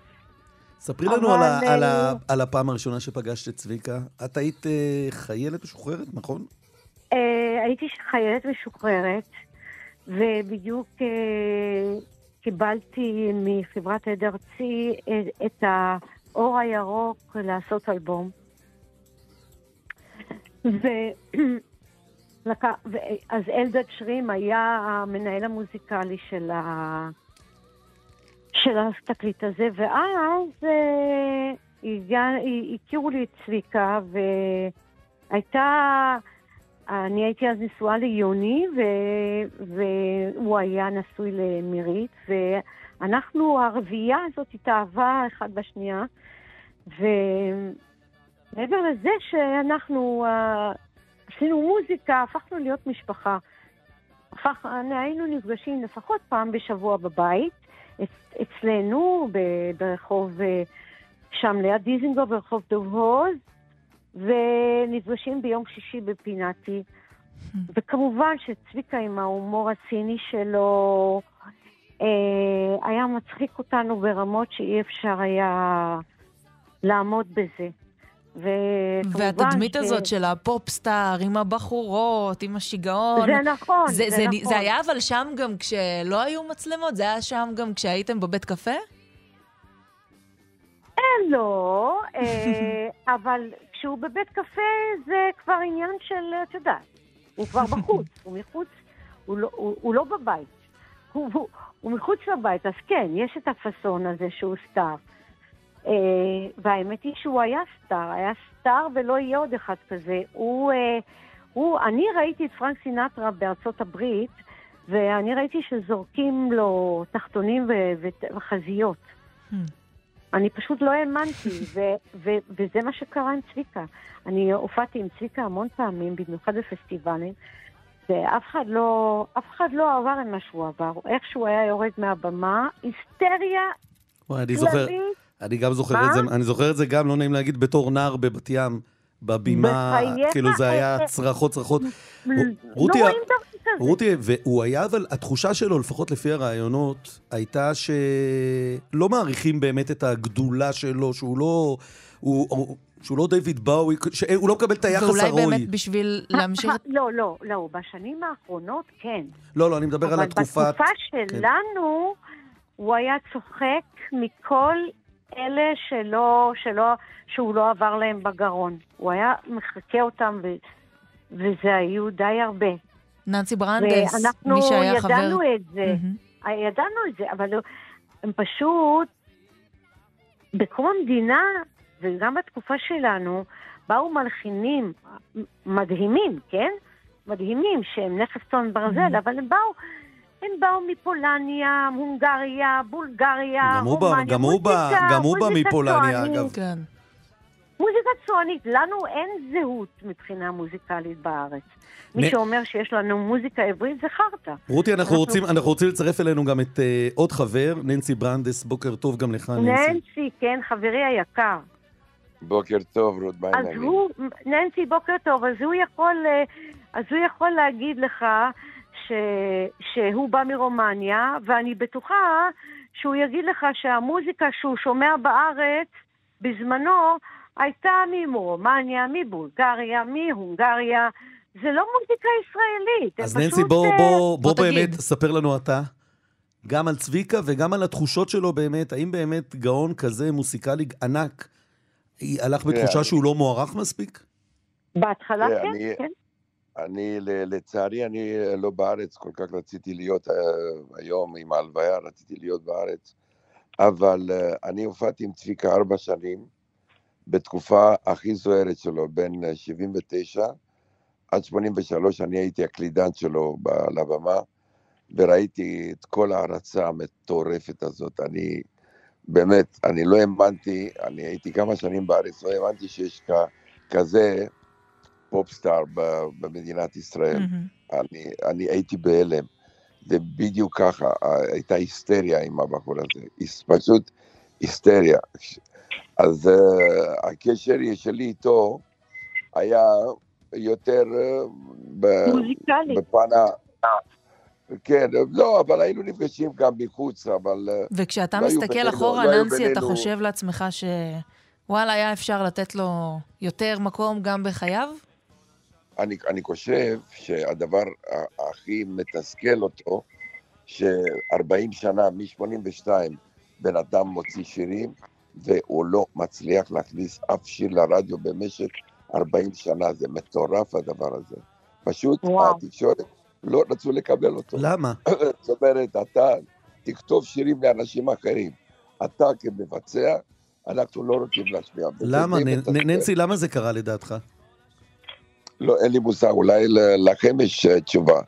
ספרי לנו על הפעם הראשונה שפגשת את צביקה. את היית חיילת משוחררת, נכון? הייתי חיילת משוחררת, ובדיוק קיבלתי מחברת עד ארצי את האור הירוק לעשות אלבום. אז אלדד שרים היה המנהל המוזיקלי של ה... של התקליט הזה, ואז הכירו לי את צביקה, והייתה, אני הייתי אז נשואה ליוני, והוא היה נשוי למירית, ואנחנו, הרביעייה הזאת התאהבה אחד בשנייה, ומעבר לזה שאנחנו עשינו מוזיקה, הפכנו להיות משפחה, היינו נפגשים לפחות פעם בשבוע בבית, אצלנו ברחוב שם ליד דיזינגוף, ברחוב דוב הוז, ונפגשים ביום שישי בפינתי. וכמובן שצביקה עם ההומור הציני שלו היה מצחיק אותנו ברמות שאי אפשר היה לעמוד בזה. והתדמית הזאת של הפופסטאר עם הבחורות, עם השיגעון, זה נכון, זה היה אבל שם גם כשלא היו מצלמות? זה היה שם גם כשהייתם בבית קפה? לא, אבל כשהוא בבית קפה זה כבר עניין של, אתה יודע, הוא כבר בחוץ, הוא מחוץ, הוא לא בבית, הוא מחוץ לבית, אז כן, יש את הפסון הזה שהוא סתר. והאמת היא שהוא היה סטאר, היה סטאר ולא יהיה עוד אחד כזה. אני ראיתי את פרנק סינטרה בארצות הברית, ואני ראיתי שזורקים לו תחתונים וחזיות. אני פשוט לא האמנתי, וזה מה שקרה עם צביקה. אני הופעתי עם צביקה המון פעמים, במיוחד בפסטיבלים, ואף אחד לא עבר עם מה שהוא עבר. איך שהוא היה יורד מהבמה, היסטריה, כלבית, אני גם זוכר את זה, אני זוכר את זה גם, לא נעים להגיד, בתור נער בבת ים, בבימה, כאילו זה היה צרחות, צרחות. רותי, והוא היה, אבל התחושה שלו, לפחות לפי הרעיונות, הייתה שלא מעריכים באמת את הגדולה שלו, שהוא לא, שהוא לא דיוויד באוי, שהוא לא מקבל את היחס הרואי. ואולי באמת בשביל להמשיך... לא, לא, לא, בשנים האחרונות כן. לא, לא, אני מדבר על התקופה... אבל בתקופה שלנו, הוא היה צוחק מכל... אלה שלא, שלא, שהוא לא עבר להם בגרון. הוא היה מחכה אותם, ו, וזה היו די הרבה. ננסי ברנדס, ואנחנו מי שהיה ידענו חבר... ידענו את זה, mm-hmm. ידענו את זה, אבל הם פשוט, בקום המדינה, וגם בתקופה שלנו, באו מלחינים מדהימים, כן? מדהימים, שהם נכס צאן ברזל, mm-hmm. אבל הם באו... הם באו מפולניה, הונגריה, בולגריה, רומניה, גם הוא בא מפולניה, אגב. מוזיקה צוענית, לנו אין זהות מבחינה מוזיקלית בארץ. מי שאומר שיש לנו מוזיקה עברית, זכרת. רותי, אנחנו רוצים לצרף אלינו גם את עוד חבר, ננסי ברנדס, בוקר טוב גם לך, ננסי. ננסי, כן, חברי היקר. בוקר טוב, רות בעיניים. אז הוא, ננסי, בוקר טוב, אז הוא יכול להגיד לך, ש... שהוא בא מרומניה, ואני בטוחה שהוא יגיד לך שהמוזיקה שהוא שומע בארץ בזמנו הייתה מרומניה, מבולגריה, מהונגריה. זה לא מוזיקה ישראלית. אז ננסי, בוא, בוא, בוא, בוא באמת ספר לנו אתה, גם על צביקה וגם על התחושות שלו באמת, האם באמת גאון כזה מוסיקלי ענק הלך בתחושה שהוא לא מוערך מספיק? בהתחלה כן, כן. אני, לצערי, אני לא בארץ, כל כך רציתי להיות היום עם ההלוויה, רציתי להיות בארץ, אבל אני הופעתי עם צביקה ארבע שנים, בתקופה הכי זוהרת שלו, בין שבעים ותשע עד שמונים ושלוש, אני הייתי הקלידן שלו על הבמה, וראיתי את כל ההרצה המטורפת הזאת, אני באמת, אני לא האמנתי, אני הייתי כמה שנים בארץ, לא האמנתי שיש כזה, פופסטאר במדינת ישראל. Mm-hmm. אני, אני הייתי בהלם. זה בדיוק ככה, הייתה היסטריה עם הבחור הזה, פשוט היסטריה. אז uh, הקשר שלי איתו היה יותר uh, בפן ה... כן, לא, אבל היינו נפגשים גם מחוץ, אבל... וכשאתה מסתכל אחורה, ננסי, אתה חושב לעצמך שוואלה, היה אפשר לתת לו יותר מקום גם בחייו? אני, אני חושב שהדבר הכי מתסכל אותו, ש-ארבעים שנה, מ-שמונים ושתיים, בן אדם מוציא שירים, והוא לא מצליח להכניס אף שיר לרדיו במשך ארבעים שנה, זה מטורף הדבר הזה. פשוט התקשורת לא רצו לקבל אותו. למה? זאת אומרת, אתה תכתוב שירים לאנשים אחרים, אתה כמבצע, אנחנו לא רוצים להשמיע. למה? ננסי, למה זה קרה לדעתך? לא, אין לי מושג, אולי לכם יש תשובה,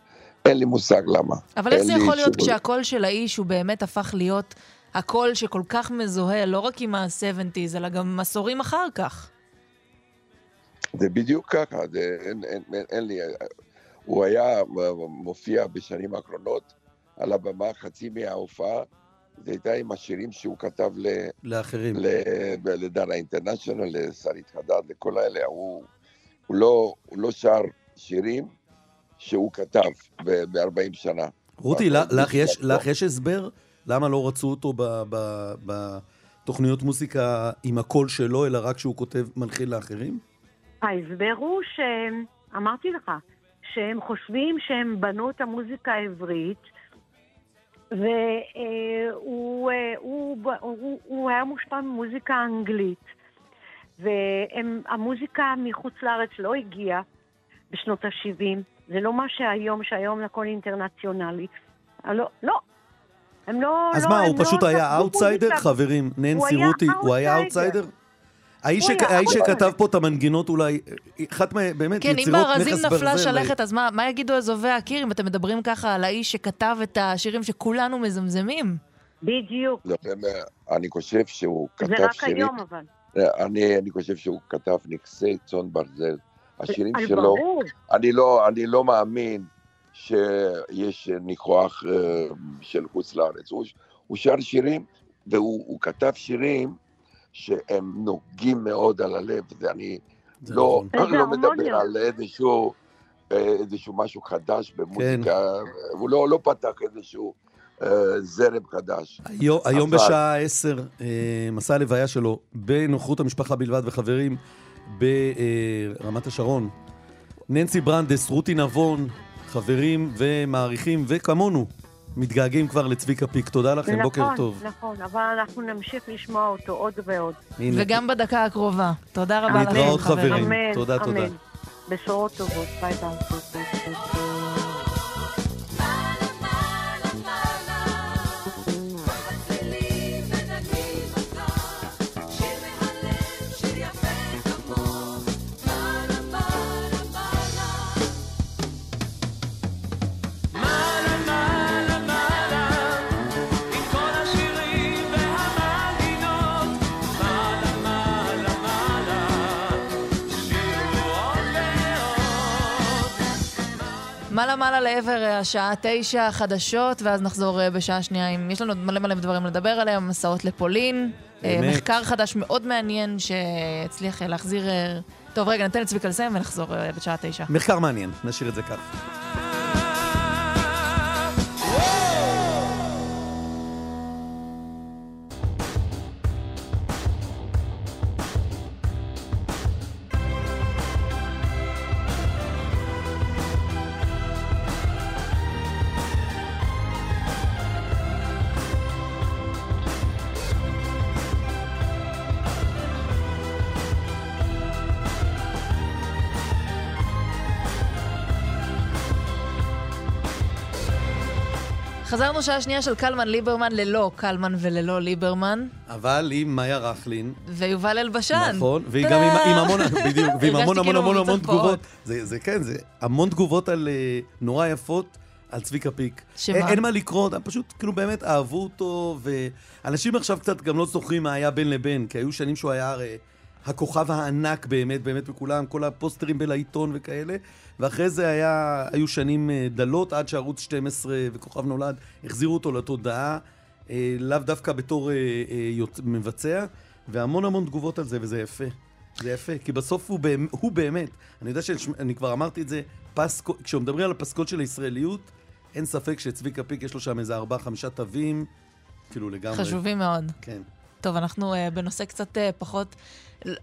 אין לי מושג למה. אבל איך זה יכול להיות כשהקול של האיש הוא באמת הפך להיות הקול שכל כך מזוהה, לא רק עם ה-שבעים, אלא גם מסורים אחר כך? זה בדיוק ככה, אין לי... הוא היה מופיע בשנים האחרונות על הבמה, חצי מההופעה, זה הייתה עם השירים שהוא כתב לאחרים, לדנה אינטרנשיונל, לשרית חדד, לכל האלה, הוא... הוא לא, הוא לא שר שירים שהוא כתב ב-ארבעים שנה. רותי, לך יש, לך יש הסבר למה לא רצו אותו בתוכניות מוסיקה עם הקול שלו, אלא רק שהוא כותב מנחיל לאחרים? ההסבר הוא שאמרתי לך, שהם חושבים שהם בנו את המוזיקה העברית, והוא הוא, הוא, הוא היה מושפע ממוזיקה האנגלית. והמוזיקה מחוץ לארץ לא הגיעה בשנות ה-שבעים, זה לא מה שהיום, שהיום לכל אינטרנציונלי. לא, לא. הם לא... אז מה, הוא פשוט היה אאוטסיידר, חברים? ננסי, רותי, הוא היה אאוטסיידר? האיש שכתב פה את המנגינות אולי, אחת באמת יצירות נכס ברזל. כן, אם הרזים נפלה שלכת, אז מה יגידו אזובי הקיר אם אתם מדברים ככה על האיש שכתב את השירים שכולנו מזמזמים? בדיוק. אני חושב שהוא כתב שירים... זה רק היום אבל. אני, אני חושב שהוא כתב נכסי צאן ברזל, השירים שלו, אני לא, אני לא מאמין שיש ניחוח של חוץ לארץ, הוא, הוא שר שירים, והוא הוא כתב שירים שהם נוגעים מאוד על הלב, אני לא, לא מדבר על איזשהו, איזשהו משהו חדש במוזיקה, הוא לא, לא פתח איזשהו זרם חדש. היום, היום בשעה עשר, מסע הלוויה שלו, בנוכחות המשפחה בלבד וחברים, ברמת השרון. ננסי ברנדס, רותי נבון, חברים ומעריכים, וכמונו, מתגעגעים כבר לצביקה פיק. תודה לכם, נכון, בוקר טוב. נכון, אבל אנחנו נמשיך לשמוע אותו עוד ועוד. הנה. וגם בדקה הקרובה. תודה רבה לכם. נתראות חברים. אמן, תודה, אמן. תודה. בשורות טובות. ביי ביי. מעלה מעלה לעבר השעה תשע, חדשות, ואז נחזור בשעה שנייה. יש לנו מלא מלא דברים לדבר עליהם, מסעות לפולין, באמת. מחקר חדש מאוד מעניין שהצליח להחזיר... טוב, רגע, נתן לצביק על זה ונחזור בשעה תשע. מחקר מעניין, נשאיר את זה כך. חזרנו שעה שנייה של קלמן ליברמן ללא קלמן וללא ליברמן. אבל עם מאיה רכלין. ויובל אלבשן. נכון, והיא גם עם המון, בדיוק, ועם המון המון המון המון תגובות. זה כן, זה המון תגובות על נורא יפות, על צביקה פיק. שמה? אין מה לקרות, פשוט כאילו באמת אהבו אותו, ואנשים עכשיו קצת גם לא זוכרים מה היה בין לבין, כי היו שנים שהוא היה הכוכב הענק באמת, באמת בכולם, כל הפוסטרים בלעיתון וכאלה, ואחרי זה היה, היו שנים דלות, עד שערוץ שתים עשרה וכוכב נולד, החזירו אותו לתודעה, לאו דווקא בתור מבצע, והמון המון תגובות על זה, וזה יפה. זה יפה, כי בסוף הוא, באמת, הוא באמת, אני יודע שאני כבר אמרתי את זה, פסקו, כשמדברים על הפסקות של הישראליות, אין ספק שצביקה פיק יש לו שם איזה ארבעה, חמישה תווים, כאילו לגמרי. חשובים מאוד. כן. טוב, אנחנו uh, בנושא קצת uh, פחות...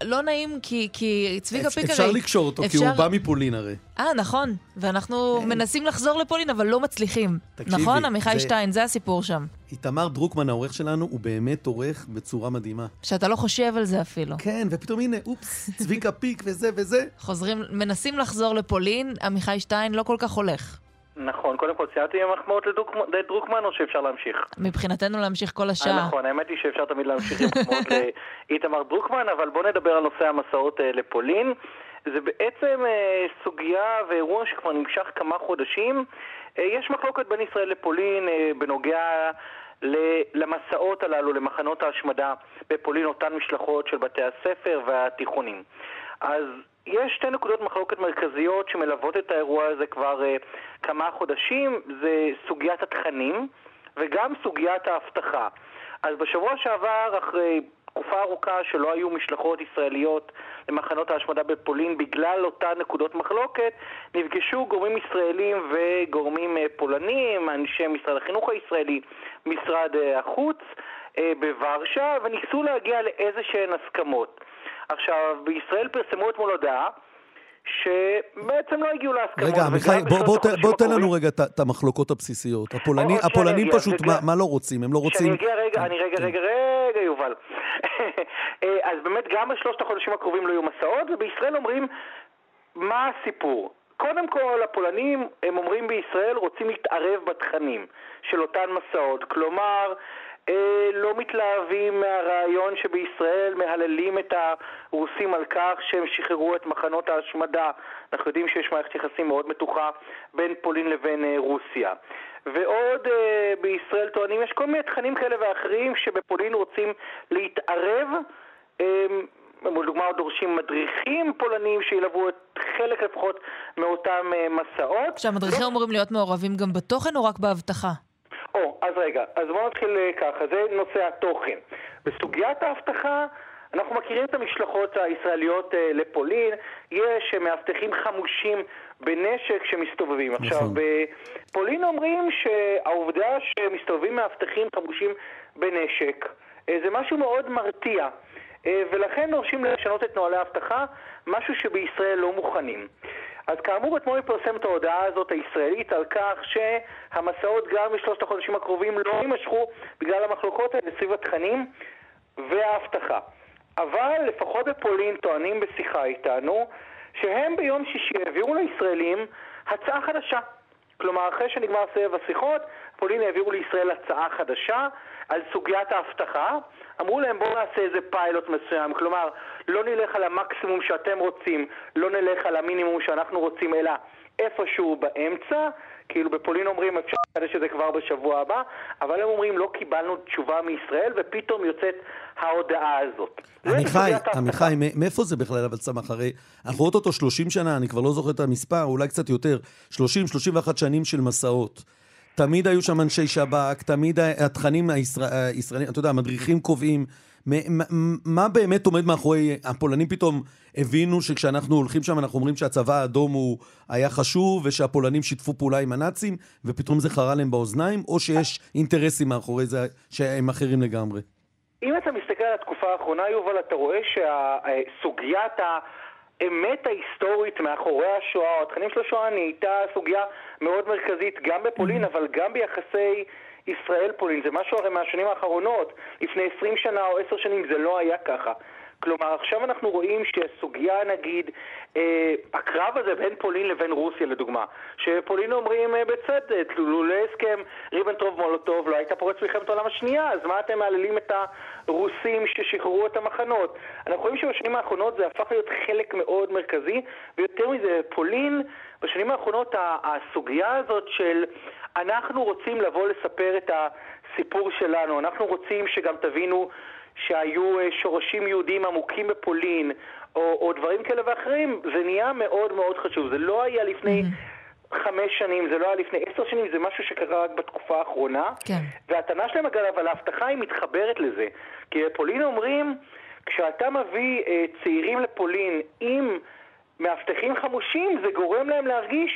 לא נעים, כי, כי צביקה אפ, פיק אפשר הרי... אפשר לקשור אותו, אפשר... כי הוא בא מפולין הרי. אה, נכון. ואנחנו אין. מנסים לחזור לפולין, אבל לא מצליחים. תקשיבי, נכון, עמיחי זה... שטיין, זה הסיפור שם. איתמר דרוקמן, העורך שלנו, הוא באמת עורך בצורה מדהימה. שאתה לא חושב על זה אפילו. כן, ופתאום הנה, אופס, צביקה פיק וזה וזה. חוזרים, מנסים לחזור לפולין, עמיחי שטיין לא כל כך הולך. נכון, קודם כל ציירתי עם מחמאות לדרוקמן או שאפשר להמשיך? מבחינתנו להמשיך כל השעה. נכון, האמת היא שאפשר תמיד להמשיך עם מחמאות לאיתמר דרוקמן, אבל בואו נדבר על נושא המסעות לפולין. זה בעצם סוגיה ואירוע שכבר נמשך כמה חודשים. יש מחלוקת בין ישראל לפולין בנוגע למסעות הללו, למחנות ההשמדה בפולין, אותן משלחות של בתי הספר והתיכונים. אז יש שתי נקודות מחלוקת מרכזיות שמלוות את האירוע הזה כבר uh, כמה חודשים, זה סוגיית התכנים וגם סוגיית ההבטחה. אז בשבוע שעבר, אחרי תקופה ארוכה שלא היו משלחות ישראליות למחנות ההשמדה בפולין בגלל אותן נקודות מחלוקת, נפגשו גורמים ישראלים וגורמים uh, פולנים, אנשי משרד החינוך הישראלי, משרד uh, החוץ uh, בוורשה, וניסו להגיע לאיזשהן הסכמות. עכשיו, בישראל פרסמו את מול הודעה, שבעצם לא הגיעו להסכמות. רגע, מיכאי, בוא תן לנו רגע את המחלוקות הבסיסיות. הפולנים פשוט, מה לא רוצים? הם לא רוצים... אני רגע, רגע, רגע, יובל. אז באמת גם בשלושת החודשים הקרובים לא יהיו מסעות, ובישראל אומרים, מה הסיפור? קודם כל, הפולנים, הם אומרים בישראל, רוצים להתערב בתכנים של אותן מסעות. כלומר... לא מתלהבים מהרעיון שבישראל מהללים את הרוסים על כך שהם שחררו את מחנות ההשמדה. אנחנו יודעים שיש מערכת יחסים מאוד מתוחה בין פולין לבין רוסיה. ועוד בישראל טוענים, יש כל מיני תכנים כאלה ואחרים שבפולין רוצים להתערב. לדוגמה, דורשים מדריכים פולנים שילוו את חלק לפחות מאותם מסעות. שהמדריכים אמורים להיות מעורבים גם בתוכן או רק בהבטחה? או, אז רגע, אז בואו נתחיל ככה, זה נושא התוכן. בסוגיית ההבטחה, אנחנו מכירים את המשלחות הישראליות לפולין, יש מאבטחים חמושים בנשק שמסתובבים. עכשיו, בפולין אומרים שהעובדה שמסתובבים מאבטחים חמושים בנשק, זה משהו מאוד מרתיע, ולכן דורשים לשנות את נוהלי ההבטחה, משהו שבישראל לא מוכנים. אז כאמור, אתמול יפרסם את ההודעה הזאת הישראלית על כך שהמסעות גם בשלושת החודשים הקרובים לא יימשכו בגלל המחלוקות האלה סביב התכנים וההבטחה. אבל לפחות בפולין טוענים בשיחה איתנו שהם ביום שישי העבירו לישראלים הצעה חדשה. כלומר, אחרי שנגמר סבב השיחות, פולין העבירו לישראל הצעה חדשה על סוגיית ההבטחה. אמרו להם, בואו נעשה איזה פיילוט מסוים. כלומר, לא נלך על המקסימום שאתם רוצים, לא נלך על המינימום שאנחנו רוצים, אלא איפשהו באמצע. כאילו בפולין אומרים, אפשר להחדש את זה כבר בשבוע הבא, אבל הם אומרים, לא קיבלנו תשובה מישראל, ופתאום יוצאת ההודעה הזאת. עמיחי, עמיחי, מאיפה זה בכלל? אבל צמח, הרי אנחנו רואות אותו שלושים שנה, אני כבר לא זוכר את המספר, אולי קצת יותר, שלושים, שלושים ואחת שנים של מסעות. תמיד היו שם אנשי שב"כ, תמיד התכנים הישראלים, אתה יודע, המדריכים קובעים, מה באמת עומד מאחורי, הפולנים פתאום הבינו שכשאנחנו הולכים שם אנחנו אומרים שהצבא האדום הוא היה חשוב ושהפולנים שיתפו פעולה עם הנאצים ופתאום זה חרה להם באוזניים, או שיש אינטרסים מאחורי זה שהם אחרים לגמרי? אם אתה מסתכל על התקופה האחרונה, יובל, אתה רואה שסוגיית האמת ההיסטורית מאחורי השואה, או התכנים של השואה, נהייתה סוגיה מאוד מרכזית גם בפולין אבל גם ביחסי ישראל פולין. זה משהו הרי מהשנים האחרונות, לפני עשרים שנה או עשר שנים זה לא היה ככה. כלומר, עכשיו אנחנו רואים שהסוגיה, נגיד, אה, הקרב הזה בין פולין לבין רוסיה, לדוגמה, שפולין אומרים אה, בצדק, לולא הסכם ריבנטרופ מולוטוב לא הייתה פורץ מלחמת העולם השנייה, אז מה אתם מעללים את הרוסים ששחררו את המחנות? אנחנו רואים שבשנים האחרונות זה הפך להיות חלק מאוד מרכזי, ויותר מזה, פולין, בשנים האחרונות הסוגיה הזאת של אנחנו רוצים לבוא לספר את הסיפור שלנו, אנחנו רוצים שגם תבינו שהיו שורשים יהודים עמוקים בפולין, או, או דברים כאלה ואחרים. זה נהיה מאוד מאוד חשוב, זה לא היה לפני... Mm-hmm. חמש שנים, זה לא היה לפני עשר שנים, זה משהו שקרה רק בתקופה האחרונה. כן. והטענה שלהם אגב, אבל ההבטחה היא מתחברת לזה. כי פולין אומרים, כשאתה מביא אה, צעירים לפולין עם מאבטחים חמושים, זה גורם להם להרגיש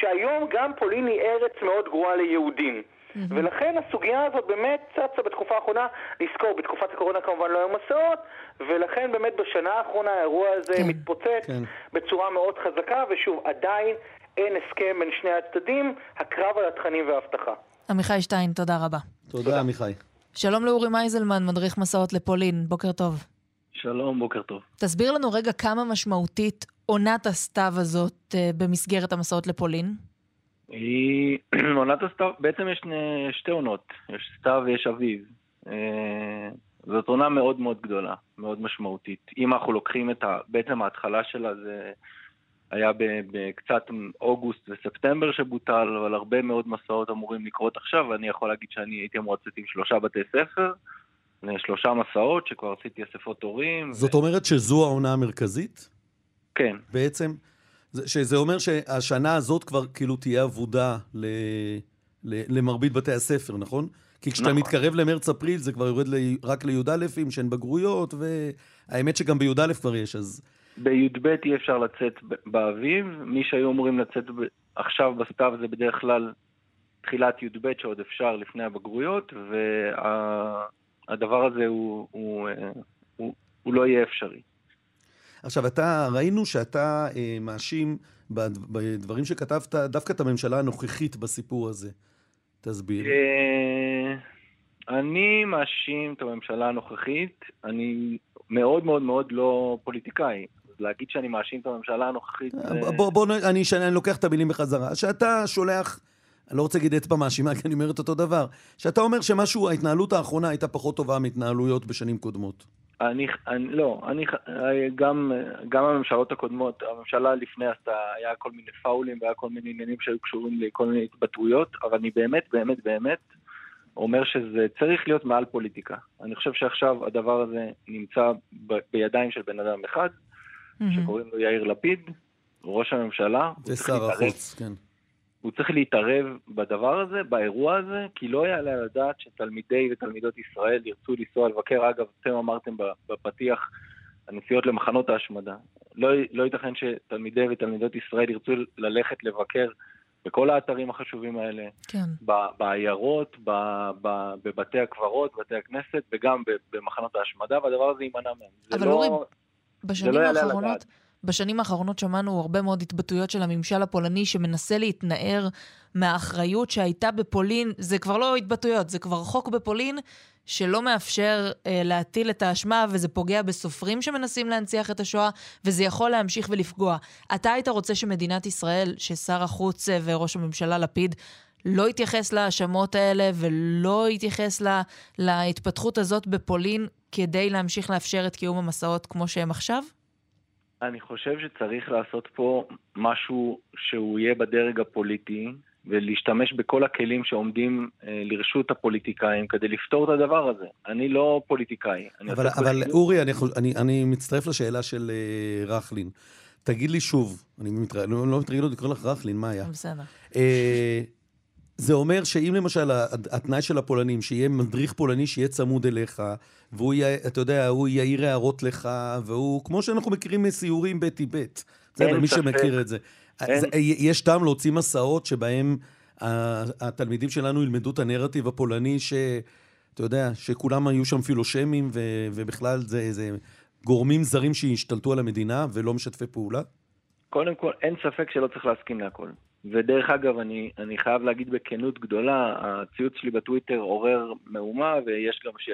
שהיום גם פולין היא ארץ מאוד גרועה ליהודים. Mm-hmm. ולכן הסוגיה הזאת באמת צצה בתקופה האחרונה, נזכור, בתקופת הקורונה כמובן לא היו מסעות, ולכן באמת בשנה האחרונה האירוע הזה כן. מתפוצץ כן. בצורה מאוד חזקה, ושוב, עדיין אין הסכם בין שני הצדדים, הקרב על התכנים וההבטחה. עמיחי שטיין, תודה רבה. תודה, עמיחי. שלום לאורי מייזלמן, מדריך מסעות לפולין, בוקר טוב. שלום, בוקר טוב. תסביר לנו רגע כמה משמעותית עונת הסתיו הזאת במסגרת המסעות לפולין? היא... עונת הסתיו, בעצם יש שתי עונות, יש סתיו ויש אביב. זאת עונה מאוד מאוד גדולה, מאוד משמעותית. אם אנחנו לוקחים את ה... בעצם ההתחלה שלה זה... היה בקצת אוגוסט וספטמבר שבוטל, אבל הרבה מאוד מסעות אמורים לקרות עכשיו, ואני יכול להגיד שאני הייתי אמור לצאת עם שלושה בתי ספר, שלושה מסעות שכבר עשיתי אספות הורים. זאת ו... אומרת שזו העונה המרכזית? כן. בעצם, שזה אומר שהשנה הזאת כבר כאילו תהיה עבודה ל... ל... למרבית בתי הספר, נכון? כי כשאתה נכון. מתקרב למרץ-אפריל זה כבר יורד ל... רק ליודאלפים שהן בגרויות, והאמת שגם ביודאלף כבר יש, אז... בי"ב אי אפשר לצאת באביב, מי שהיו אמורים לצאת עכשיו בסתיו זה בדרך כלל תחילת י"ב שעוד אפשר לפני הבגרויות, והדבר הזה הוא, הוא, הוא, הוא לא יהיה אפשרי. עכשיו, אתה, ראינו שאתה מאשים בדברים שכתבת דווקא את הממשלה הנוכחית בסיפור הזה. תסביר. אני מאשים את הממשלה הנוכחית, אני... מאוד מאוד מאוד לא פוליטיקאי. להגיד שאני מאשים את הממשלה הנוכחית... בוא, בוא, אני, אני לוקח את המילים בחזרה. שאתה שולח, אני לא רוצה להגיד אצבע מאשימה, כי אני אומר את אותו דבר, שאתה אומר שמשהו, ההתנהלות האחרונה הייתה פחות טובה מהתנהלויות בשנים קודמות. אני, אני, לא, אני, גם, גם הממשלות הקודמות, הממשלה לפני עשתה, היה כל מיני פאולים, והיה כל מיני עניינים שהיו קשורים לכל מיני התבטאויות, אבל אני באמת, באמת, באמת, אומר שזה צריך להיות מעל פוליטיקה. אני חושב שעכשיו הדבר הזה נמצא ב- בידיים של בן אדם אחד, mm-hmm. שקוראים לו יאיר לפיד, ראש הממשלה. זה שר החוץ, כן. הוא צריך להתערב בדבר הזה, באירוע הזה, כי לא יעלה לדעת שתלמידי ותלמידות ישראל ירצו לנסוע לבקר. אגב, אתם אמרתם בפתיח הנסיעות למחנות ההשמדה. לא, לא ייתכן שתלמידי ותלמידות ישראל ירצו ללכת לבקר בכל האתרים החשובים האלה, כן. בעיירות, בבתי הקברות, בתי הכנסת, וגם במחנות ההשמדה, והדבר הזה יימנע מהם. אבל אורי, לא, בשנים, לא בשנים האחרונות שמענו הרבה מאוד התבטאויות של הממשל הפולני, שמנסה להתנער מהאחריות שהייתה בפולין, זה כבר לא התבטאויות, זה כבר חוק בפולין, שלא מאפשר אה, להטיל את האשמה, וזה פוגע בסופרים שמנסים להנציח את השואה, וזה יכול להמשיך ולפגוע. אתה היית רוצה שמדינת ישראל, ששר החוץ וראש הממשלה לפיד, לא יתייחס להאשמות האלה, ולא יתייחס לה, להתפתחות הזאת בפולין, כדי להמשיך לאפשר את קיום המסעות כמו שהם עכשיו? אני חושב שצריך לעשות פה משהו שהוא יהיה בדרג הפוליטי, ולהשתמש בכל הכלים שעומדים לרשות הפוליטיקאים כדי לפתור את הדבר הזה. אני לא פוליטיקאי. אבל, אבל אורי, אני, אני, אני מצטרף לשאלה של uh, רחלין. תגיד לי שוב, אני מתרא... לא, לא מתרגיל עוד לקרוא לך רחלין, מה היה? בסדר. Uh, זה אומר שאם למשל התנאי של הפולנים, שיהיה מדריך פולני שיהיה צמוד אליך, והוא, אתה יודע, הוא יעיר הערות לך, והוא, כמו שאנחנו מכירים מסיורים בטיבט, זה מי שמכיר את זה. אז יש טעם להוציא מסעות שבהם התלמידים שלנו ילמדו את הנרטיב הפולני ש, אתה יודע, שכולם היו שם פילושמים ובכלל זה, זה גורמים זרים שהשתלטו על המדינה ולא משתפי פעולה? קודם כל, אין ספק שלא צריך להסכים להכל. ודרך אגב, אני, אני חייב להגיד בכנות גדולה, הציוץ שלי בטוויטר עורר מאומה, ויש גם ש...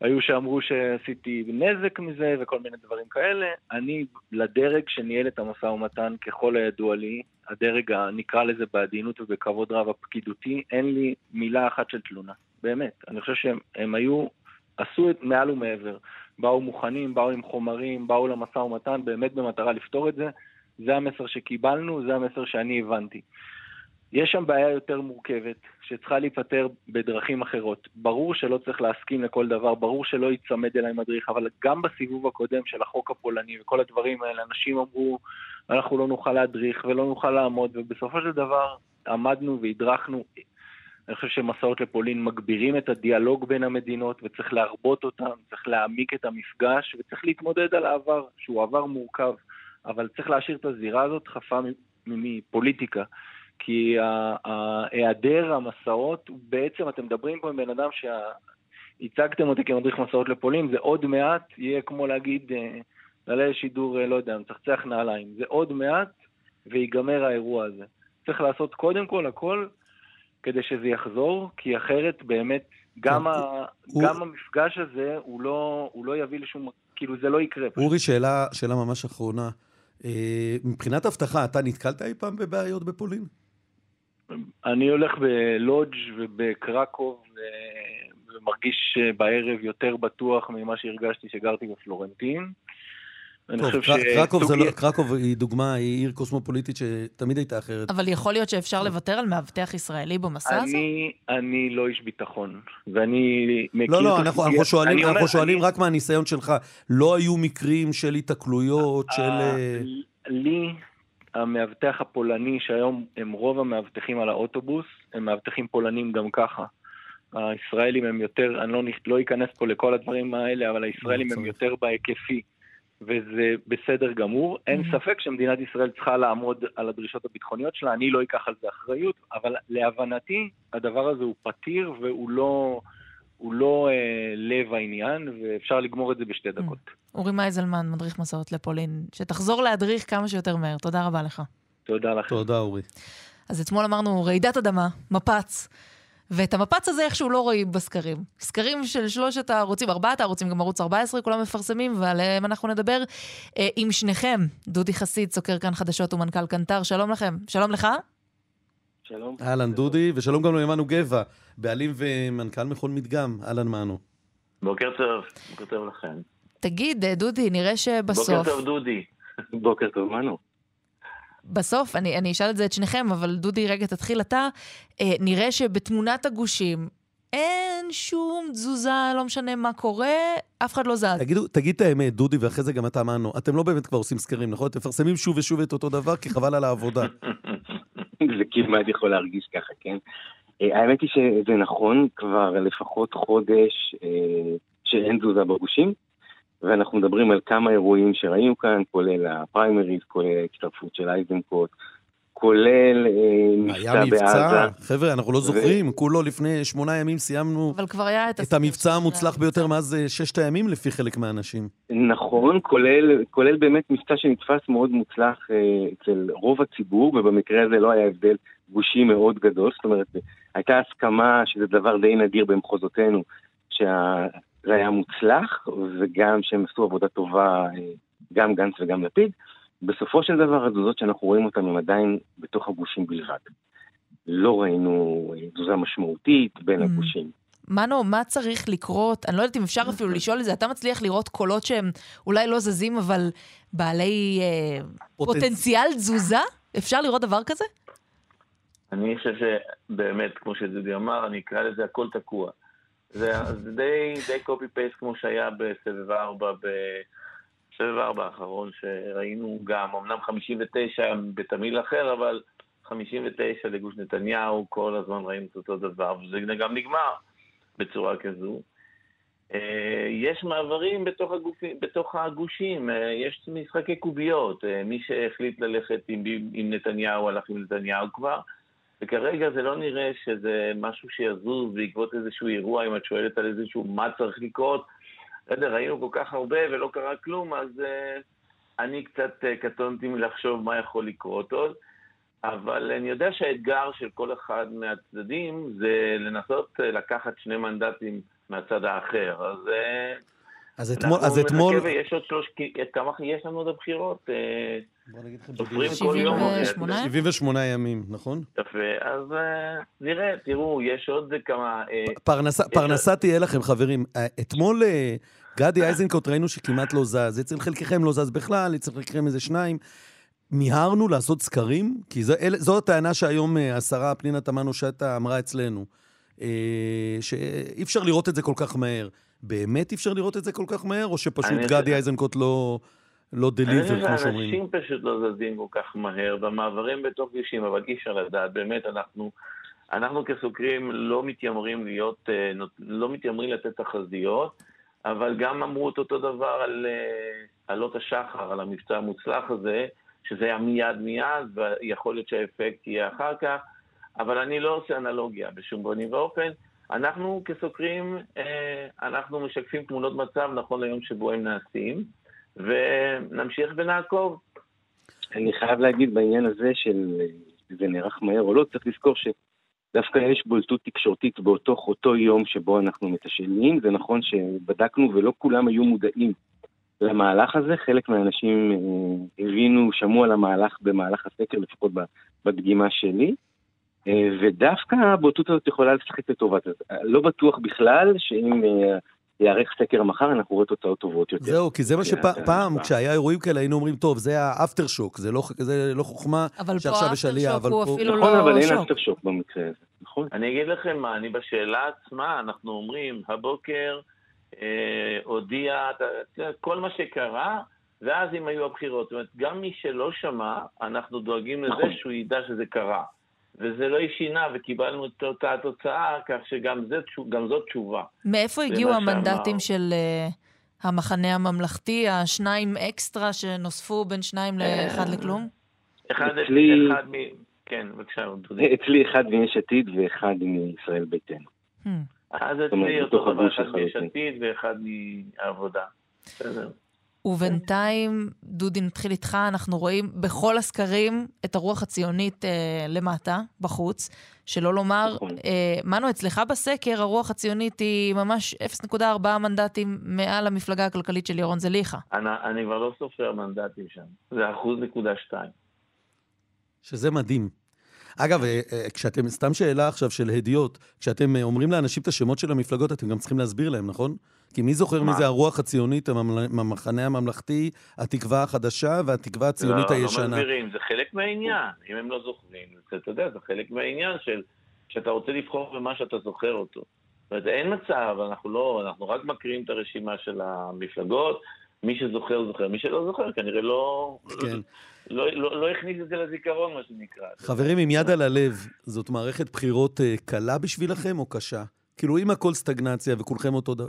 היו שאמרו שעשיתי נזק מזה וכל מיני דברים כאלה. אני לדרג שניהל את המשא ומתן ככל הידוע לי, הדרג הנקרא לזה בעדינות ובכבוד רב הפקידותי, אין לי מילה אחת של תלונה. באמת, אני חושב שהם הם היו, עשו את מעל ומעבר. באו מוכנים, באו עם חומרים, באו למשא ומתן, באמת במטרה לפתור את זה. זה המסר שקיבלנו, זה המסר שאני הבנתי. יש שם בעיה יותר מורכבת, שצריכה להיפטר בדרכים אחרות. ברור שלא צריך להסכים לכל דבר, ברור שלא ייצמד אליי מדריך, אבל גם בסיבוב הקודם של החוק הפולני וכל הדברים האלה, אנשים אמרו, אנחנו לא נוכל להדריך ולא נוכל לעמוד, ובסופו של דבר עמדנו והדרכנו. אני חושב שמסעות לפולין מגבירים את הדיאלוג בין המדינות, וצריך להרבות אותם, צריך להעמיק את המפגש, וצריך להתמודד על העבר, שהוא עבר מורכב, אבל צריך להשאיר את הזירה הזאת חפה מפוליטיקה. כי היעדר המסעות, בעצם אתם מדברים פה עם בן אדם שהצגתם אותי כמדריך מסעות לפולין, זה עוד מעט, יהיה כמו להגיד, נעלה לשידור, לא יודע, מצחצח נעליים, זה עוד מעט, ויגמר האירוע הזה. צריך לעשות קודם כל הכל, כדי שזה יחזור, כי אחרת באמת, גם, ה, הוא... גם המפגש הזה, הוא לא, הוא לא יביא לשום, כאילו זה לא יקרה. אורי, שאלה, שאלה ממש אחרונה, מבחינת הבטחה, אתה נתקלת אי פעם בבעיות בפולין? אני הולך בלודג' ובקרקוב ומרגיש בערב יותר בטוח ממה שהרגשתי שגרתי בפלורנטין. קרקוב היא דוגמה, היא עיר קוסמופוליטית שתמיד הייתה אחרת. אבל יכול להיות שאפשר לוותר על מאבטח ישראלי במסע הזה? אני לא איש ביטחון, ואני מכיר... לא, לא, אנחנו שואלים רק מהניסיון שלך. לא היו מקרים של התקלויות, של... לי, המאבטח הפולני, שהיום הם רוב המאבטחים על האוטובוס, הם מאבטחים פולנים גם ככה. הישראלים הם יותר, אני לא אכנס פה לכל הדברים האלה, אבל הישראלים הם יותר בהיקפי. וזה בסדר גמור. אין ספק שמדינת ישראל צריכה לעמוד על הדרישות הביטחוניות שלה, אני לא אקח על זה אחריות, אבל להבנתי הדבר הזה הוא פתיר והוא לא, הוא לא אה, לב העניין, ואפשר לגמור את זה בשתי דקות. אורי מייזלמן, מדריך מסעות לפולין, שתחזור להדריך כמה שיותר מהר. תודה רבה לך. תודה לכם. תודה אורי. אז אתמול אמרנו רעידת אדמה, מפץ, ואת המפץ הזה איכשהו לא רואים בסקרים. סקרים של שלושת הערוצים, ארבעת הערוצים, גם ערוץ ארבע עשרה, כולם מפרסמים, ועליהם אנחנו נדבר אה, עם שניכם. דודי חסיד, סוקר כאן חדשות ומנכ"ל קנטר, שלום לכם. שלום לך. שלום. אהלן דודי, ושלום גם לימנו גבע, בעלים ומנכ"ל מכון מדגם. אהלן מענו. בוקר טוב, בוקר טוב לכם. תגיד דודי, נראה שבסוף... בוקר טוב דודי, בוקר טוב מענו. בסוף, אני, אני אשאל את זה את שניכם, אבל דודי, רגע, תתחיל אתה, אה, נראה שבתמונת הגושים אין שום תזוזה, לא משנה מה קורה, אף אחד לא זז. תגידו, תגיד את האמת, דודי, ואחרי זה גם אתה אמרנו, אתם לא באמת כבר עושים סקרים, נכון? אתם מפרסמים שוב ושוב את אותו דבר, כי חבל על העבודה. זה כמעט יכול להרגיש ככה, כן? אה, האמת היא שזה נכון, כבר לפחות חודש אה, שאין תזוזה בגושים, ואנחנו מדברים על כמה אירועים שראינו כאן, כולל הפריימריז, כולל הצטרפות של אייזנקוט, כולל מבצע בעזה. חבר'ה, אנחנו לא זוכרים, כולו לפני שמונה ימים סיימנו את המבצע המוצלח ביותר מאז ששת הימים, לפי חלק מהאנשים. נכון, כולל באמת מבצע שנתפס מאוד מוצלח אצל רוב הציבור, ובמקרה הזה לא היה הבדל גושי מאוד גדול, זאת אומרת, הייתה הסכמה שזה דבר די נדיר במחוזותינו, שה... זה היה מוצלח, וגם שהם עשו עבודה טובה, גם גנץ וגם לפיד. בסופו של דבר, התזוזות שאנחנו רואים אותן הם עדיין בתוך הגושים בלבד. לא ראינו תזוזה משמעותית בין הגושים. מנו, מה צריך לקרות? אני לא יודעת אם אפשר אפילו לשאול את זה. אתה מצליח לראות קולות שהם אולי לא זזים, אבל בעלי פוטנציאל תזוזה? אפשר לראות דבר כזה? אני חושב שבאמת, כמו שדודי אמר, אני אקרא לזה הכל תקוע. זה די, די קופי פייסט כמו שהיה בסבב ארבע, בסבב ארבע האחרון שראינו גם, אמנם חמישים ותשע בתמיל אחר, אבל חמישים ותשע לגוש נתניהו, כל הזמן ראינו את אותו דבר, וזה גם נגמר בצורה כזו. יש מעברים בתוך, הגופ... בתוך הגושים, יש משחקי קוביות, מי שהחליט ללכת עם, עם נתניהו הלך עם נתניהו כבר, וכרגע זה לא נראה שזה משהו שיזוז בעקבות איזשהו אירוע, אם את שואלת על איזשהו מה צריך לקרות. ראינו כל כך הרבה ולא קרה כלום, אז uh, אני קצת uh, קטונתי מלחשוב מה יכול לקרות עוד, אבל אני יודע שהאתגר של כל אחד מהצדדים זה לנסות uh, לקחת שני מנדטים מהצד האחר. אז... Uh, אז אתמול, אז אתמול... יש עוד שלוש, כמה יש לנו עוד הבחירות? סופרים כל יום. שבעים ושמונה ימים, נכון? יפה, אז נראה, תראו, יש עוד כמה... פרנסה תהיה לכם, חברים. אתמול גדי אייזנקוט ראינו שכמעט לא זז. אצל חלקכם לא זז בכלל, אצל חלקכם איזה שניים. מיהרנו לעשות סקרים, כי זו, זו הטענה שהיום השרה פנינה תמנו שטה אמרה אצלנו, שאי אפשר לראות את זה כל כך מהר. באמת אי אפשר לראות את זה כל כך מהר, או שפשוט גדי איזנקוט לא... לא דליבר, כמו שאומרים. אנשים פשוט לא זזים כל כך מהר, והמעברים בתוך גישים, אבל אי אפשר לדעת, באמת אנחנו, אנחנו כסוקרים לא מתיימרים להיות, לא מתיימרים לתת תחזיות, אבל גם אמרו את אותו דבר על עלות השחר, על המבצע המוצלח הזה, שזה היה מיד מיד, ויכול להיות שהאפקט יהיה אחר כך, אבל אני לא עושה אנלוגיה בשום פנים ואופן, אנחנו כסוקרים, אנחנו משקפים תמונות מצב, נכון ליום שבו הם נעשים, ונמשיך ונעקוב. אני חייב להגיד בעניין הזה של זה נערך מהר או לא, צריך לזכור שדווקא יש בולטות תקשורתית באותו אותו יום שבו אנחנו מתשאלים. זה נכון שבדקנו ולא כולם היו מודעים למהלך הזה, חלק מהאנשים הבינו, שמעו על המהלך במהלך הסקר, לפחות בדגימה שלי, ודווקא הבולטות הזאת יכולה לשחק לטובת. לא בטוח בכלל שאם יערך סקר מחר, אנחנו רואים תוצאות טובות יותר. זהו, כי זה מה שפעם, כשהיה אירועים כאלה, היינו אומרים, טוב, זה האפטר שוק, זה לא חוכמה שעכשיו בשליה, אבל פה... נכון, אבל אין אפטר שוק במקרה הזה, נכון? אני אגיד לכם מה, אני בשאלה עצמה, אנחנו אומרים, הבוקר הודיע, כל מה שקרה, ואז אם היו הבחירות, זאת אומרת, גם מי שלא שמע, אנחנו דואגים לזה שהוא ידע שזה קרה, וזה לא ישינה, וקיבלנו את אותה התוצאה, כך שגם זה, גם זו תשובה. מאיפה הגיעו המנדטים של uh, המחנה הממלכתי, השניים אקסטרה שנוספו בין שניים לאחד לכלום? אחד, אצלי... אחד מ... כן, בבקשה. אצלי אחד מיש עתיד ואחד מישראל ביתנו. Hmm. אז אצלי אותו דבר, אחד מיש עתיד ואחד מהעבודה. בסדר. ובינתיים, דודי, נתחיל איתך, אנחנו רואים בכל הסקרים את הרוח הציונית אה, למטה, בחוץ, שלא לומר, אה, מנו, אצלך בסקר, הרוח הציונית היא ממש אפס נקודה ארבע מנדטים מעל המפלגה הכלכלית של ירון זליכה. אני כבר לא סופר מנדטים שם, זה אחוז נקודה שתיים. שזה מדהים. אגב, כשאתם, סתם שאלה עכשיו של הדיוט, כשאתם אומרים לאנשים את השמות של המפלגות, אתם גם צריכים להסביר להם, נכון? כי מי זוכר מה? מזה הרוח הציונית, המחנה הממלכתי, התקווה החדשה והתקווה הציונית לא, הישנה. לא, לא מסבירים, זה חלק מהעניין, אם הם לא זוכרים. זה, אתה יודע, זה חלק מהעניין של, שאתה רוצה לבחור במה שאתה זוכר אותו. וזה אין מצב, אנחנו לא, אנחנו רק מקרים את הרשימה של המפלגות, מי שזוכר זוכר, מי שלא זוכר, כנראה לא... כן. לא, לא, לא הכניס את זה לזיכרון, מה שנקרא. חברים, עם יד על הלב, זאת מערכת בחירות קלה בשבילכם או קשה? כאילו, אם הכל סטגנציה וכולכם אותו דבר,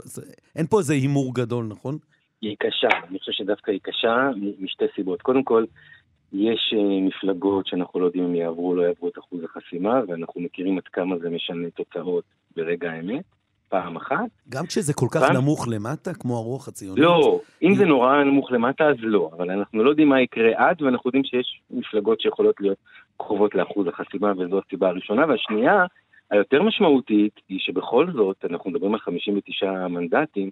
אין פה איזה הימור גדול, נכון? היא קשה, אני חושב שדווקא היא קשה, משתי סיבות. קודם כל, יש מפלגות שאנחנו לא יודעים אם יעברו או לא יעברו את אחוז החסימה, ואנחנו מכירים עד כמה זה משנה תוצאות ברגע האמת. פעם אחת. גם כשזה כל כך פעם... נמוך למטה, כמו הרוח הציונית? לא, אם זה נורא נמוך למטה, אז לא. אבל אנחנו לא יודעים מה יקרה עד, ואנחנו יודעים שיש מפלגות שיכולות להיות קרובות לאחוז החסימה, וזו הסיבה הראשונה. והשנייה, היותר משמעותית, היא שבכל זאת, אנחנו מדברים על חמישים ותשעה מנדטים,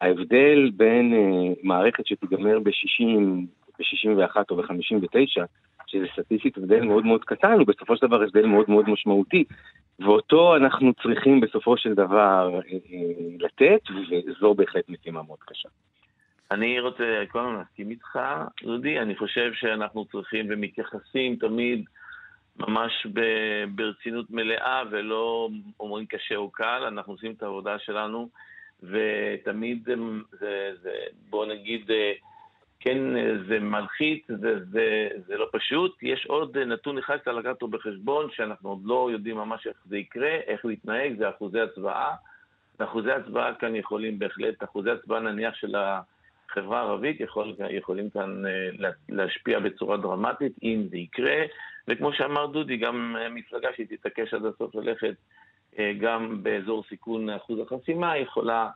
ההבדל בין uh, מערכת שתיגמר ב-שישים, ב-שישים ואחת או ב-חמישים ותשע, שזה סטטיסטית הבדל מאוד מאוד קטן, ובסופו של דבר הבדל מאוד מאוד משמעותי, ואותו אנחנו צריכים בסופו של דבר לתת, וזו בהחלט משימה מאוד קשה. אני רוצה, קודם להסכים איתך, דודי, אני חושב שאנחנו צריכים ומתייחסים תמיד ממש ברצינות מלאה, ולא אומרים קשה או קל, אנחנו עושים את העבודה שלנו, ותמיד זה, זה בוא נגיד... כן, זה מלחיץ, זה, זה, זה לא פשוט. יש עוד נתון אחד שאתה לקחת אותו בחשבון, שאנחנו עוד לא יודעים ממש איך זה יקרה, איך להתנהג, זה אחוזי הצבעה. אחוזי הצבעה כאן יכולים בהחלט, אחוזי הצבעה נניח של החברה הערבית, יכול, יכולים כאן להשפיע בצורה דרמטית, אם זה יקרה. וכמו שאמר דודי, גם מפלגה שתתעקש עד הסוף ללכת, גם באזור סיכון אחוז החסימה, יכולה,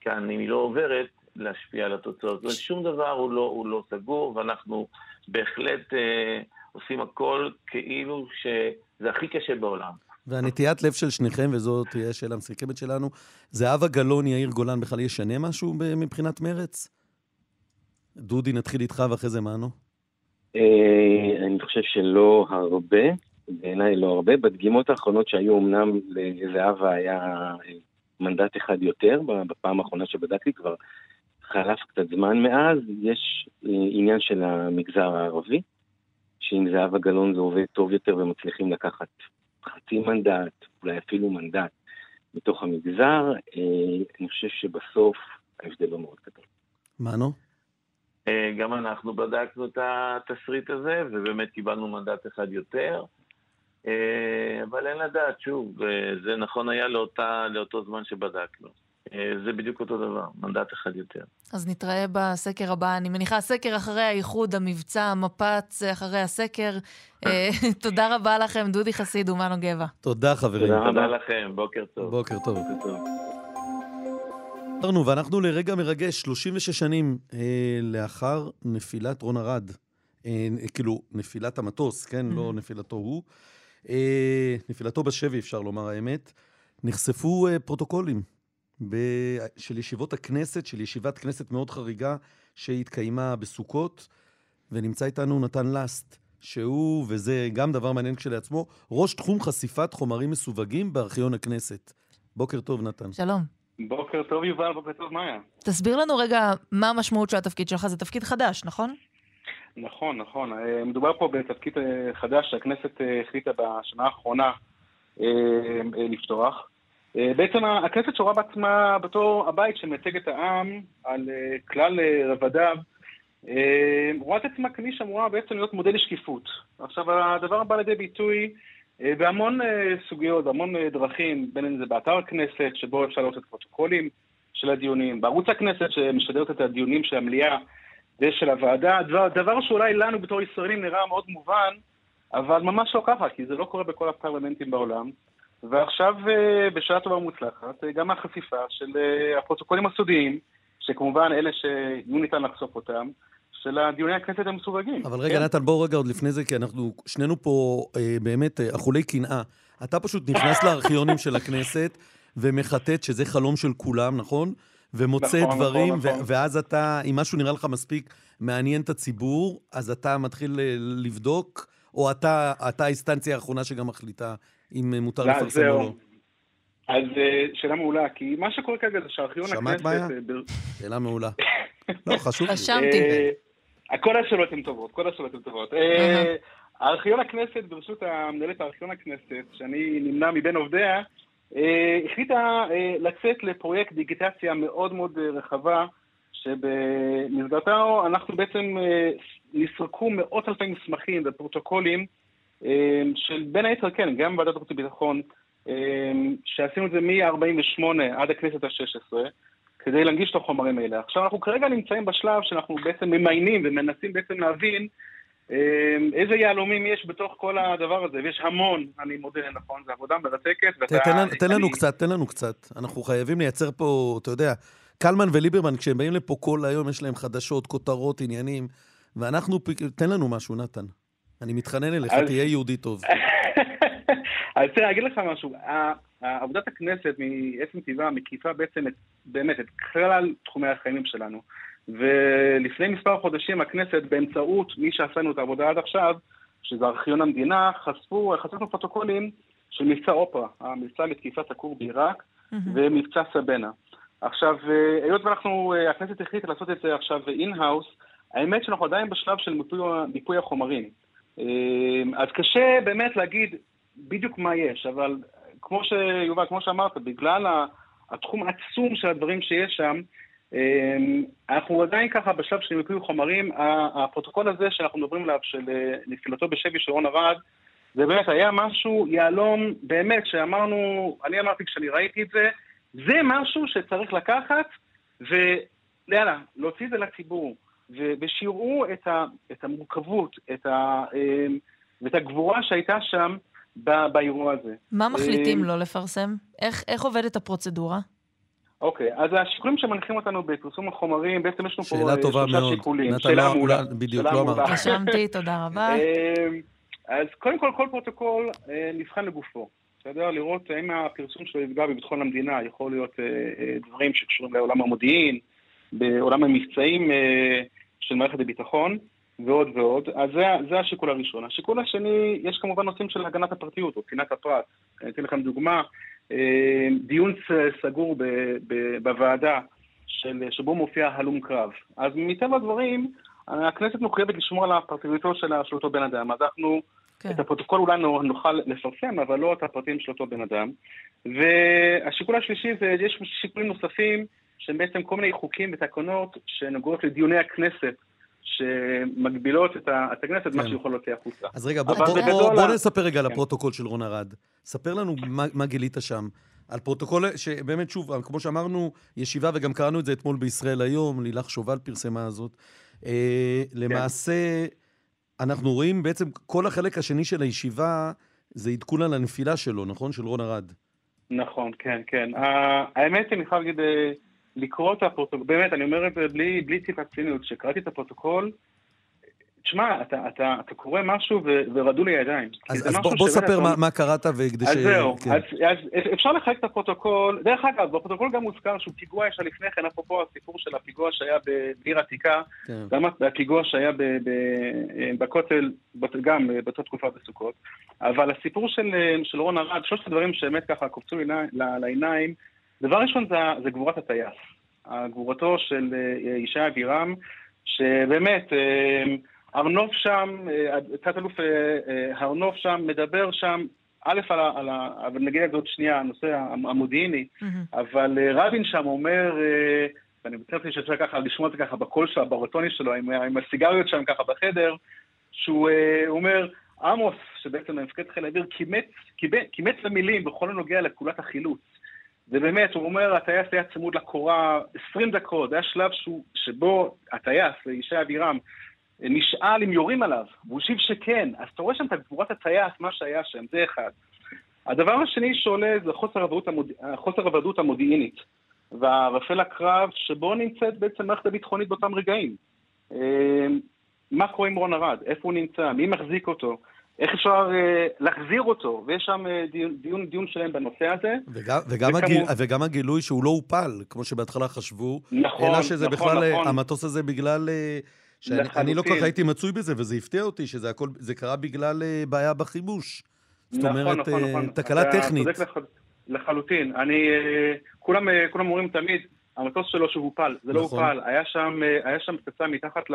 כאן אם היא לא עוברת, להשפיע על התוצאות. שום דבר הוא לא, הוא לא סגור, ואנחנו בהחלט אה, עושים הכל כאילו שזה הכי קשה בעולם. והנטיית לב של שניכם, וזאת תהיה שאלה מסכמת שלנו, זהבה גלאון, יאיר גולן, בכלל ישנה משהו מבחינת מרץ? דודי, נתחיל איתך ואחרי זה מענו. אה, אני חושב שלא הרבה, בעיניי לא הרבה. בדגימות האחרונות שהיו אמנם לזהבה היה מנדט אחד יותר, בפעם האחרונה שבדקתי כבר חלף קצת זמן מאז, יש עניין של המגזר הערבי, שעם זהבה גלאון זה עובד טוב יותר, ומצליחים לקחת חצי מנדט, אולי אפילו מנדט, מתוך המגזר. אני חושב שבסוף ההבדל לא מאוד קטן. מנו? גם אנחנו בדקנו את התסריט הזה, ובאמת קיבלנו מנדט אחד יותר, אבל אין לדעת, שוב, זה נכון היה לאותה, לאותו זמן שבדקנו. זה בדיוק אותו דבר, מנדט אחד יותר. אז נתראה בסקר הבא, אני מניחה, הסקר אחרי האיחוד, המבצע, המפץ, אחרי הסקר. תודה רבה לכם, דודי חסיד ומנו גבע. תודה חברים. תודה רבה לכם, בוקר טוב. בוקר טוב. בוקר טוב. ואנחנו לרגע מרגש, שלושים ושש שנים לאחר נפילת רון ארד, כאילו נפילת המטוס, כן, לא נפילתו הוא, נפילתו בשבי אפשר לומר האמת, נחשפו פרוטוקולים של ישיבות הכנסת, של ישיבת כנסת מאוד חריגה שהתקיימה בסוכות, ונמצא איתנו נתן לסט, שהוא, וזה גם דבר מעניין כשלעצמו, ראש תחום חשיפת חומרים מסווגים בארכיון הכנסת. בוקר טוב נתן. שלום. בוקר טוב יובל, בוקר טוב מאיה. תסביר לנו רגע מה המשמעות של התפקיד שלך, זה תפקיד חדש, נכון? נכון, נכון. מדובר פה בתפקיד חדש שהכנסת החליטה בשנה האחרונה לפתוח. בעצם הכנסת שורה בעצמה בתור הבית שמייצג את העם על כלל רבדיו, רואה את עצמה כמי שאמורה בעצם להיות מודל לשקיפות. עכשיו הדבר בא לידי ביטוי בהמון סוגיות, בהמון דרכים, בין אם זה באתר הכנסת, שבו אפשר לראות את פרוטוקולים של הדיונים, בערוץ הכנסת שמשדרת את הדיונים של המליאה ושל הוועדה, דבר, דבר שאולי לנו בתור ישראלים נראה מאוד מובן, אבל ממש לא ככה, כי זה לא קורה בכל הפרלמנטים בעולם. ועכשיו, בשעה טובה ומוצלחת, גם החשיפה של הפרוטוקולים הסודיים, שכמובן אלה שיהיו ניתן לחשוף אותם, של הדיוני הכנסת המסווגים. אבל רגע, נתן, בואו רגע עוד לפני זה, כי אנחנו שנינו פה באמת אכולי קנאה. אתה פשוט נכנס לארכיונים של הכנסת, ומחטט שזה חלום של כולם, נכון? ומוצא דברים, ואז אתה, אם משהו נראה לך מספיק מעניין את הציבור, אז אתה מתחיל לבדוק, או אתה האינסטנציה האחרונה שגם מחליטה אם מותר לפרסם או לא. אז שאלה מעולה, כי מה שקורה כרגע זה שהארכיון הכנסת... שמעת בעיה? שאלה מעולה. לא, חשוב. רשמתי. כל השאלות הן טובות, כל השאלות הן טובות. הארכיון הכנסת, ברשות המנהלת הארכיון הכנסת, שאני נמנע מבין עובדיה, החליטה לצאת לפרויקט דיגיטציה מאוד מאוד רחבה, שבמסגרתה אנחנו בעצם נסרקו מאות אלפי מסמכים ופרוטוקולים, של בין היתר כן, גם ועדת החוץ והביטחון, שעשינו את זה מ-ארבעים ושמונה עד הכנסת ה-שש עשרה, כדי להנגיש את החומרים האלה. עכשיו אנחנו כרגע נמצאים בשלב שאנחנו בעצם ממיינים ומנסים בעצם להבין איזה יעלומים יש בתוך כל הדבר הזה, ויש המון, אני מודה, נכון, זה עבודה מרתקת. תן לנו קצת, תן לנו קצת. אנחנו חייבים לייצר פה, אתה יודע, קלמן וליברמן, כשהם באים לפה כל היום, יש להם חדשות, כותרות, עניינים, ואנחנו, תן לנו משהו, נתן. אני מתחנן אליך, תהיה יהודי טוב. אז צריך להגיד לך משהו, עבודת הכנסת מעצם טבעה מקיפה בעצם את, באמת את כלל תחומי החיים שלנו, ולפני מספר חודשים הכנסת באמצעות מי שעשינו את העבודה עד עכשיו, שזה ארכיון המדינה, חשפו, חשפנו פרוטוקולים של מבצע אופרה, המבצע לתקיפת הכור בעיראק, mm-hmm. ומבצע סבנה. עכשיו, היות ואנחנו, הכנסת החליטה לעשות את זה עכשיו אין-האוס, האמת שאנחנו עדיין בשלב של מיפוי החומרים. אז קשה באמת להגיד בדיוק מה יש, אבל כמו שיובל, כמו שאמרת, בגלל התחום עצום של הדברים שיש שם, אנחנו עדיין ככה בשלב של מיפוי חומרים. הפרוטוקול הזה שאנחנו מדברים עליו, של נפילתו בשבי של רון ארד, זה באמת היה משהו יעלום, באמת שאמרנו, אני אמרתי כשאני ראיתי את זה, זה משהו שצריך לקחת ויאללה, להוציא את זה לציבור, ושיראו את המורכבות, את הגבורה שהייתה שם באירוע הזה. מה מחליטים לא לפרסם? איך, איך עובדת הפרוצדורה? אוקיי, אז השיקולים שמנחים אותנו בפרסום החומרים, בעצם יש לנו פה שלושה שיקולים. שאלה טובה מאוד. בדיוק, לא אמרת. רשמתי, תודה רבה. אז קודם כל, כל פרוטוקול נבחן לגופו. בסדר? לראות האם הפרסום שלו יפגע בביטחון המדינה, יכול להיות דברים שקשורים לעולם המודיעין, בעולם המבצעים של מערכת הביטחון, ועוד ועוד. אז זה, זה השיקול הראשון. השיקול השני, יש כמובן נושאים של הגנת הפרטיות, או פינת הפרט. אני אתן לכם דוגמה, דיון סגור ב, ב, בוועדה, של, שבו מופיע הלום קרב. אז מטבע הדברים, הכנסת מחויבת לשמור על הפרטיותו של אותו בן אדם, אז אנחנו את הפרוטוקול אולי נוכל לפרסם, אבל לא את הפרטים של אותו בן אדם. והשיקול השלישי זה, יש שיקולים נוספים, שהם בעצם כל מיני חוקים ותקנות שנוגעות לדיוני הכנסת, שמגבילות את הכנסת, מה שיכול להוציא החוצה. אז רגע, בוא נספר רגע על הפרוטוקול של רון ארד. ספר לנו מה גילית שם. על פרוטוקול שבאמת, שוב, כמו שאמרנו, ישיבה, וגם קראנו את זה אתמול בישראל היום, לילך שובל פרסמה הזאת. למעשה, אנחנו רואים בעצם כל החלק השני של הישיבה, זה עדכון על הנפילה שלו, נכון? של רון ארד. נכון, כן, כן. האמת, אני חייב להגיד... לקרוא את הפרוטוקול, באמת, אני אומר את זה בלי, בלי ציפת ציניות, שקראתי את הפרוטוקול, תשמע, אתה, אתה, אתה קורא משהו ו, ורדו לי ידיים. אז, אז בוא, בוא ספר מה, מה קראת וכדי ש... אז זהו, כן. אז, אז אפשר לחלק את הפרוטוקול, דרך אגב, בפרוטוקול גם מוזכר שהוא פיגוע יש לפני כן, אפרופו הסיפור של הפיגוע שהיה בעיר עתיקה, גם כן. הפיגוע שהיה ב, ב, בכותל, גם בתות תקופה בסוכות, אבל הסיפור של, של רון ארד, שלושת הדברים שבאמת ככה קופצו לעיניים, דבר ראשון זה, זה גבורת הטייס, הגבורתו של ישי אבירם, שבאמת ארנוף שם, תת-אלוף ארנוף שם, מדבר שם, א' על ה... על ה אבל נגיד את זאת שנייה, הנושא המודיעיני, mm-hmm. אבל רבין שם אומר, ואני בטרתי שאפשר ככה לשמוע את זה ככה בקול שלו, ברוטוני שלו, עם, עם הסיגריות שם ככה בחדר, שהוא אומר, עמוס, שבעצם מפקד חיל האוויר, קימץ למילים בכל הנוגע לפעולת החילוץ. ובאמת, הוא אומר, הטייס היה צמוד לקורה עשרים דקות, זה היה שלב שהוא, שבו הטייס, ישי אבירם, נשאל אם יורים עליו, והוא שיב שכן, אז אתה רואה שם את גבורת הטייס, מה שהיה שם, זה אחד. הדבר השני שעולה זה חוסר הוודאות המודיעינית, והרפל הקרב שבו נמצאת בעצם מערכת הביטחונית באותם רגעים. מה קורה עם רון ארד? איפה הוא נמצא? מי מחזיק אותו? איך אפשר להחזיר אותו, ויש שם דיון, דיון שלהם בנושא הזה. וגם, וגם, וכמו... הגיל, וגם הגילוי שהוא לא הופל, כמו שבהתחלה חשבו, נכון, אלא שזה נכון, בכלל, נכון. המטוס הזה בגלל, שאני, אני לא כך הייתי מצוי בזה, וזה הפתיע אותי, שזה הכל, זה קרה בגלל בעיה בחיבוש. זאת נכון, אומרת, נכון, נכון. תקלה טכנית. אתה צודק לחלוטין. אני, כולם, כולם אומרים תמיד, המטוס שלו שהוא הופל, זה נכון. לא הופל. היה שם, היה שם פצצה מתחת ל...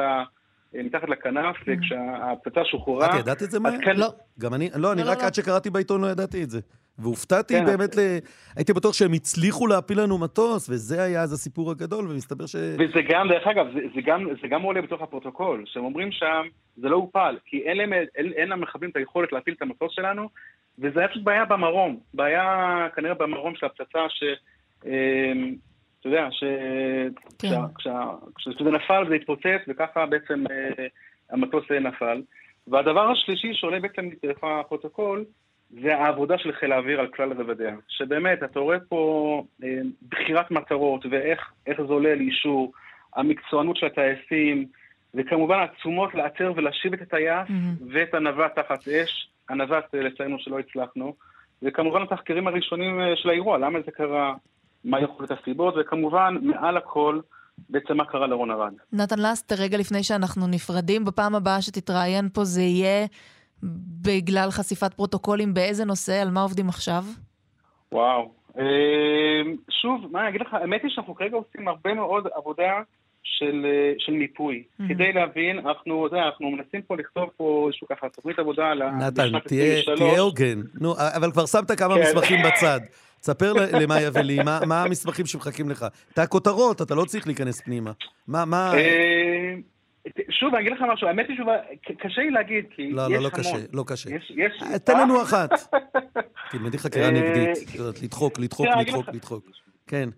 מתחת לכנף, כשהפצצה שוחררה... את ידעת את זה מה? לא. גם אני, לא, אני רק עד שקראתי בעיתון לא ידעתי את זה. והופתעתי באמת, הייתי בטוח שהם הצליחו להפיל לנו מטוס, וזה היה אז הסיפור הגדול, ומסתבר ש... וזה גם, דרך אגב, זה גם עולה בתוך הפרוטוקול, שהם אומרים שם, זה לא הופל, כי אין למחבלים את היכולת להפיל את המטוס שלנו, וזה היה פשוט בעיה במרום, בעיה כנראה במרום של הפצצה ש... אתה יודע, כשזה נפל זה התפוצץ, וככה בעצם המטוס נפל. והדבר השלישי שעולה בעצם מתוך הפרוטוקול, זה העבודה של חיל האוויר על כלל רבדיה. שבאמת, אתה רואה פה בחירת מטרות, ואיך זה עולה לאישור, המקצוענות של הטייסים, וכמובן התשומות לאתר ולהשיב את הטייס, ואת הנווט תחת אש, הנווט לציינו שלא הצלחנו, וכמובן התחקירים הראשונים של האירוע, למה זה קרה... מה יכולת הסיבות, וכמובן, מעל הכל, בעצם מה קרה לרון ארד. נתן לסט, רגע לפני שאנחנו נפרדים, בפעם הבאה שתתראיין פה, זה יהיה בגלל חשיפת פרוטוקולים, באיזה נושא, על מה עובדים עכשיו? וואו. שוב, מה אני אגיד לך, האמת היא שאנחנו כרגע עושים הרבה מאוד עבודה של, של מיפוי. Mm-hmm. כדי להבין, אנחנו, זה, אנחנו מנסים פה לכתוב פה איזשהו ככה, תוכנית עבודה על... נתן, תהיה, תהיה הוגן. נו, אבל כבר שמת כמה כן. מסמכים בצד. תספר למה יבלי, מה, מה המסמכים שמחכים לך? אתה הכותרות, אתה לא צריך להיכנס פנימה. מה, מה... שוב, אני אגיד לך משהו, האמת היא שוב, קשה לי להגיד, כי לא, יש לא, לא המון. קשה, לא קשה. יש, יש... תן לנו אחת. תלמדי חקרה נגדית, לדחוק, לדחוק, לדחוק, לדחוק. כן.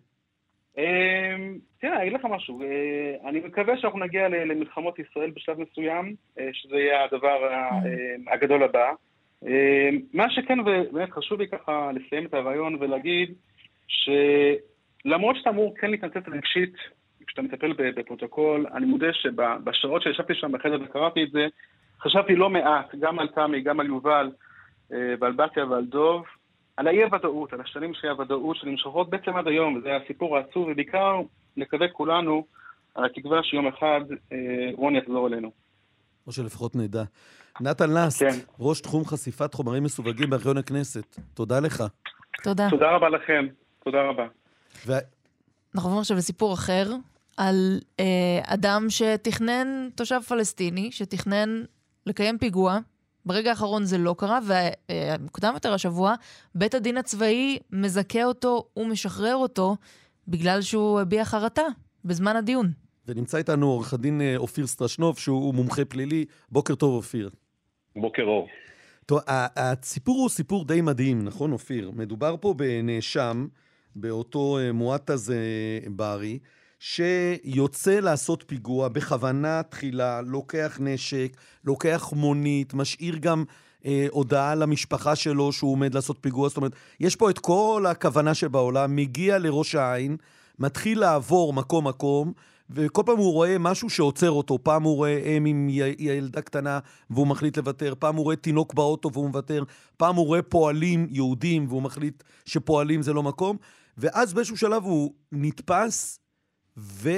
תראה, אני אגיד לך משהו, אני מקווה שאנחנו נגיע למלחמות ישראל בשלב מסוים, שזה יהיה הדבר הגדול הבא. מה שכן, ובאמת חשוב לי ככה לסיים את הרעיון ולהגיד שלמרות שאתה אמור כן להתנצל רגשית כשאתה מטפל בפרוטוקול, אני מודה שבשעות שישבתי שם בחדר וקראתי את זה, חשבתי לא מעט, גם על תמי, גם על יובל, ועל בתיה ועל דוב, על האי הוודאות, על השנים שהיא הוודאות שנמשכות בעצם עד היום, זה הסיפור העצוב, ובעיקר נקווה כולנו על התקווה שיום אחד רון יחזור אלינו. או שלפחות נדע. נתן לסט, כן. ראש תחום חשיפת חומרים מסווגים בארכיון הכנסת. תודה לך. תודה. תודה רבה לכם. תודה רבה. ו... אנחנו עוברים עכשיו לסיפור אחר, על אה, אדם שתכנן, תושב פלסטיני, שתכנן לקיים פיגוע, ברגע האחרון זה לא קרה, והקודם יותר השבוע, בית הדין הצבאי מזכה אותו ומשחרר אותו, בגלל שהוא הביע חרטה בזמן הדיון. ונמצא איתנו עורך הדין אופיר סטרשנוב, שהוא מומחה פלילי. בוקר טוב, אופיר. בוקר אור. טוב, הסיפור הוא סיפור די מדהים, נכון, אופיר? מדובר פה בנאשם, באותו מועטז ברי, שיוצא לעשות פיגוע בכוונה תחילה, לוקח נשק, לוקח מונית, משאיר גם אה, הודעה למשפחה שלו שהוא עומד לעשות פיגוע. זאת אומרת, יש פה את כל הכוונה שבעולם, מגיע לראש העין, מתחיל לעבור מקום מקום, וכל פעם הוא רואה משהו שעוצר אותו, פעם הוא רואה אם עם ילדה קטנה והוא מחליט לוותר, פעם הוא רואה תינוק באוטו והוא מוותר, פעם הוא רואה פועלים יהודים והוא מחליט שפועלים זה לא מקום, ואז באיזשהו שלב הוא נתפס, ו...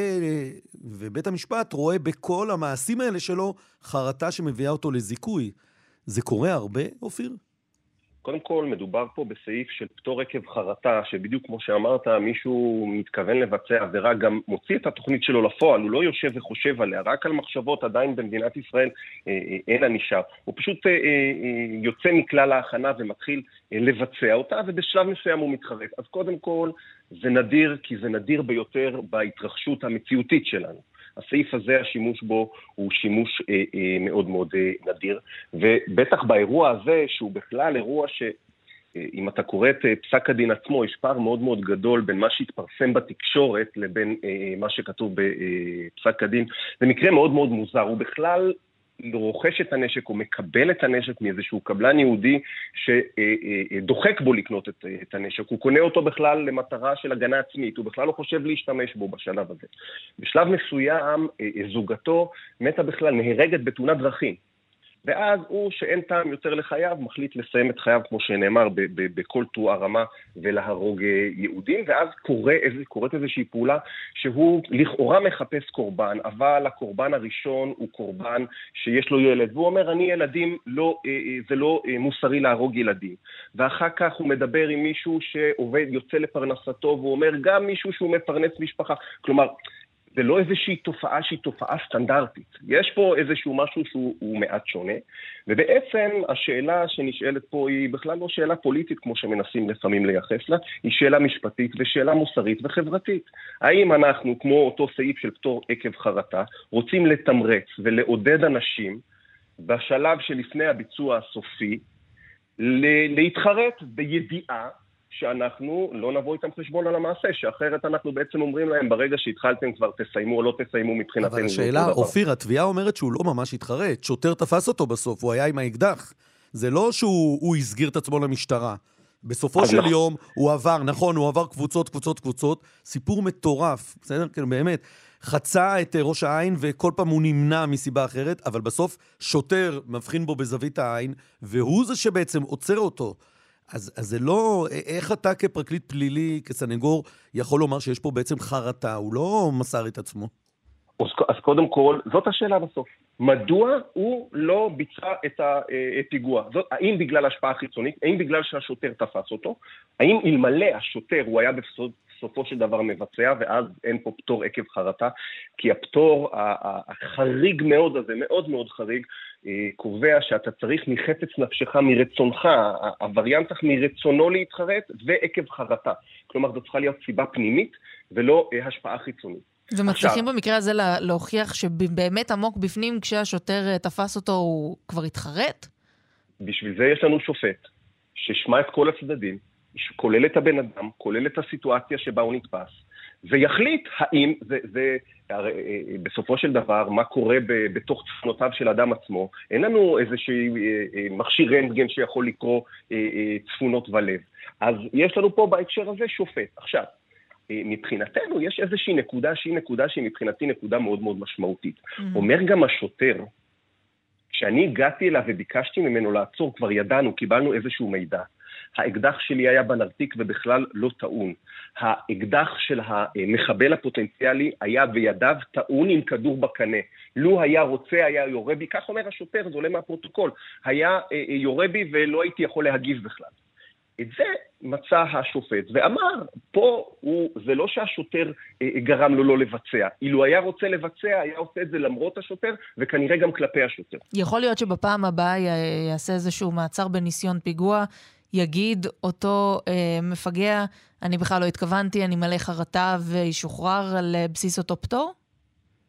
ובית המשפט רואה בכל המעשים האלה שלו חרטה שמביאה אותו לזיכוי. זה קורה הרבה, אופיר? קודם כל, מדובר פה בסעיף של פטור עקב חרטה, שבדיוק כמו שאמרת, מישהו מתכוון לבצע עבירה, גם מוציא את התוכנית שלו לפועל, הוא לא יושב וחושב עליה, רק על מחשבות עדיין במדינת ישראל אין ענישה. הוא פשוט אה, אה, יוצא מכלל ההכנה ומתחיל אה, לבצע אותה, ובשלב מסוים הוא מתחרט. אז קודם כל, זה נדיר, כי זה נדיר ביותר בהתרחשות המציאותית שלנו. הסעיף הזה, השימוש בו, הוא שימוש אה, אה, מאוד מאוד אה, נדיר. ובטח באירוע הזה, שהוא בכלל אירוע שאם אה, אתה קורא את אה, פסק הדין עצמו, יש פער מאוד מאוד גדול בין מה שהתפרסם בתקשורת לבין אה, מה שכתוב בפסק הדין. זה מקרה מאוד מאוד מוזר. הוא בכלל רוכש את הנשק או מקבל את הנשק מאיזשהו קבלן יהודי שדוחק בו לקנות את הנשק. הוא קונה אותו בכלל למטרה של הגנה עצמית, הוא בכלל לא חושב להשתמש בו בשלב הזה. בשלב מסוים, זוגתו מתה בכלל, נהרגת בתאונת דרכים. ואז הוא, שאין טעם יותר לחייו, מחליט לסיים את חייו, כמו שנאמר, בכל תרועה רמה ולהרוג יהודים, ואז קורית איזושהי פעולה שהוא לכאורה מחפש קורבן, אבל הקורבן הראשון הוא קורבן שיש לו ילד, והוא אומר, אני ילדים, זה לא מוסרי להרוג ילדים. ואחר כך הוא מדבר עם מישהו שעובד, יוצא לפרנסתו, והוא אומר, גם מישהו שהוא מפרנס משפחה, כלומר, זה לא איזושהי תופעה שהיא תופעה סטנדרטית. יש פה איזשהו משהו שהוא מעט שונה, ובעצם השאלה שנשאלת פה היא בכלל לא שאלה פוליטית, כמו שמנסים לפעמים לייחס לה, היא שאלה משפטית ושאלה מוסרית וחברתית. האם אנחנו, כמו אותו סעיף של פטור עקב חרטה, רוצים לתמרץ ולעודד אנשים בשלב שלפני הביצוע הסופי, להתחרט בידיעה, שאנחנו לא נבוא איתם חשבון על המעשה, שאחרת אנחנו בעצם אומרים להם, ברגע שהתחלתם כבר תסיימו או לא תסיימו מבחינתנו. אבל השאלה, אופיר, התביעה אומרת שהוא לא ממש התחרט, שוטר תפס אותו בסוף, הוא היה עם האקדח. זה לא שהוא הסגיר את עצמו למשטרה. בסופו של יום הוא עבר, נכון, הוא עבר קבוצות, קבוצות, קבוצות, סיפור מטורף, בסדר? כן, באמת, חצה את ראש העין וכל פעם הוא נמנע מסיבה אחרת, אבל בסוף שוטר מבחין בו בזווית העין, והוא זה שבעצם עוצר אותו. אז, אז זה לא, איך אתה כפרקליט פלילי, כסנגור, יכול לומר שיש פה בעצם חרטה, הוא לא מסר את עצמו? אז, אז קודם כל, זאת השאלה בסוף. מדוע הוא לא ביצע את הפיגוע? זאת, האם בגלל השפעה חיצונית, האם בגלל שהשוטר תפס אותו? האם אלמלא השוטר הוא היה בפסוד? בסופו של דבר מבצע, ואז אין פה פטור עקב חרטה, כי הפטור החריג מאוד הזה, מאוד מאוד חריג, קובע שאתה צריך מחפץ נפשך מרצונך, הווריאנט מרצונו להתחרט, ועקב חרטה. כלומר, זו צריכה להיות סיבה פנימית, ולא השפעה חיצונית. ומצליחים במקרה הזה להוכיח שבאמת עמוק בפנים, כשהשוטר תפס אותו, הוא כבר התחרט? בשביל זה יש לנו שופט, ששמע את כל הצדדים, כולל את הבן אדם, כולל את הסיטואציה שבה הוא נתפס, ויחליט האם זה, זה בסופו של דבר, מה קורה ב, בתוך צפנותיו של אדם עצמו. אין לנו איזושהי מכשיר רנטגן שיכול לקרוא צפונות ולב. אז יש לנו פה בהקשר הזה שופט. עכשיו, מבחינתנו יש איזושהי נקודה שהיא נקודה שהיא מבחינתי נקודה מאוד מאוד משמעותית. Mm-hmm. אומר גם השוטר, כשאני הגעתי אליו וביקשתי ממנו לעצור, כבר ידענו, קיבלנו איזשהו מידע. האקדח שלי היה בנרתיק ובכלל לא טעון. האקדח של המחבל הפוטנציאלי היה בידיו טעון עם כדור בקנה. לו היה רוצה, היה יורה בי, כך אומר השוטר, זה עולה מהפרוטוקול, היה יורה בי ולא הייתי יכול להגיב בכלל. את זה מצא השופט ואמר, פה הוא, זה לא שהשוטר גרם לו לא לבצע. אילו היה רוצה לבצע, היה עושה את זה למרות השוטר, וכנראה גם כלפי השוטר. יכול להיות שבפעם הבאה יעשה איזשהו מעצר בניסיון פיגוע, יגיד אותו אה, מפגע, אני בכלל לא התכוונתי, אני מלא חרטה וישוחרר על בסיס אותו פטור?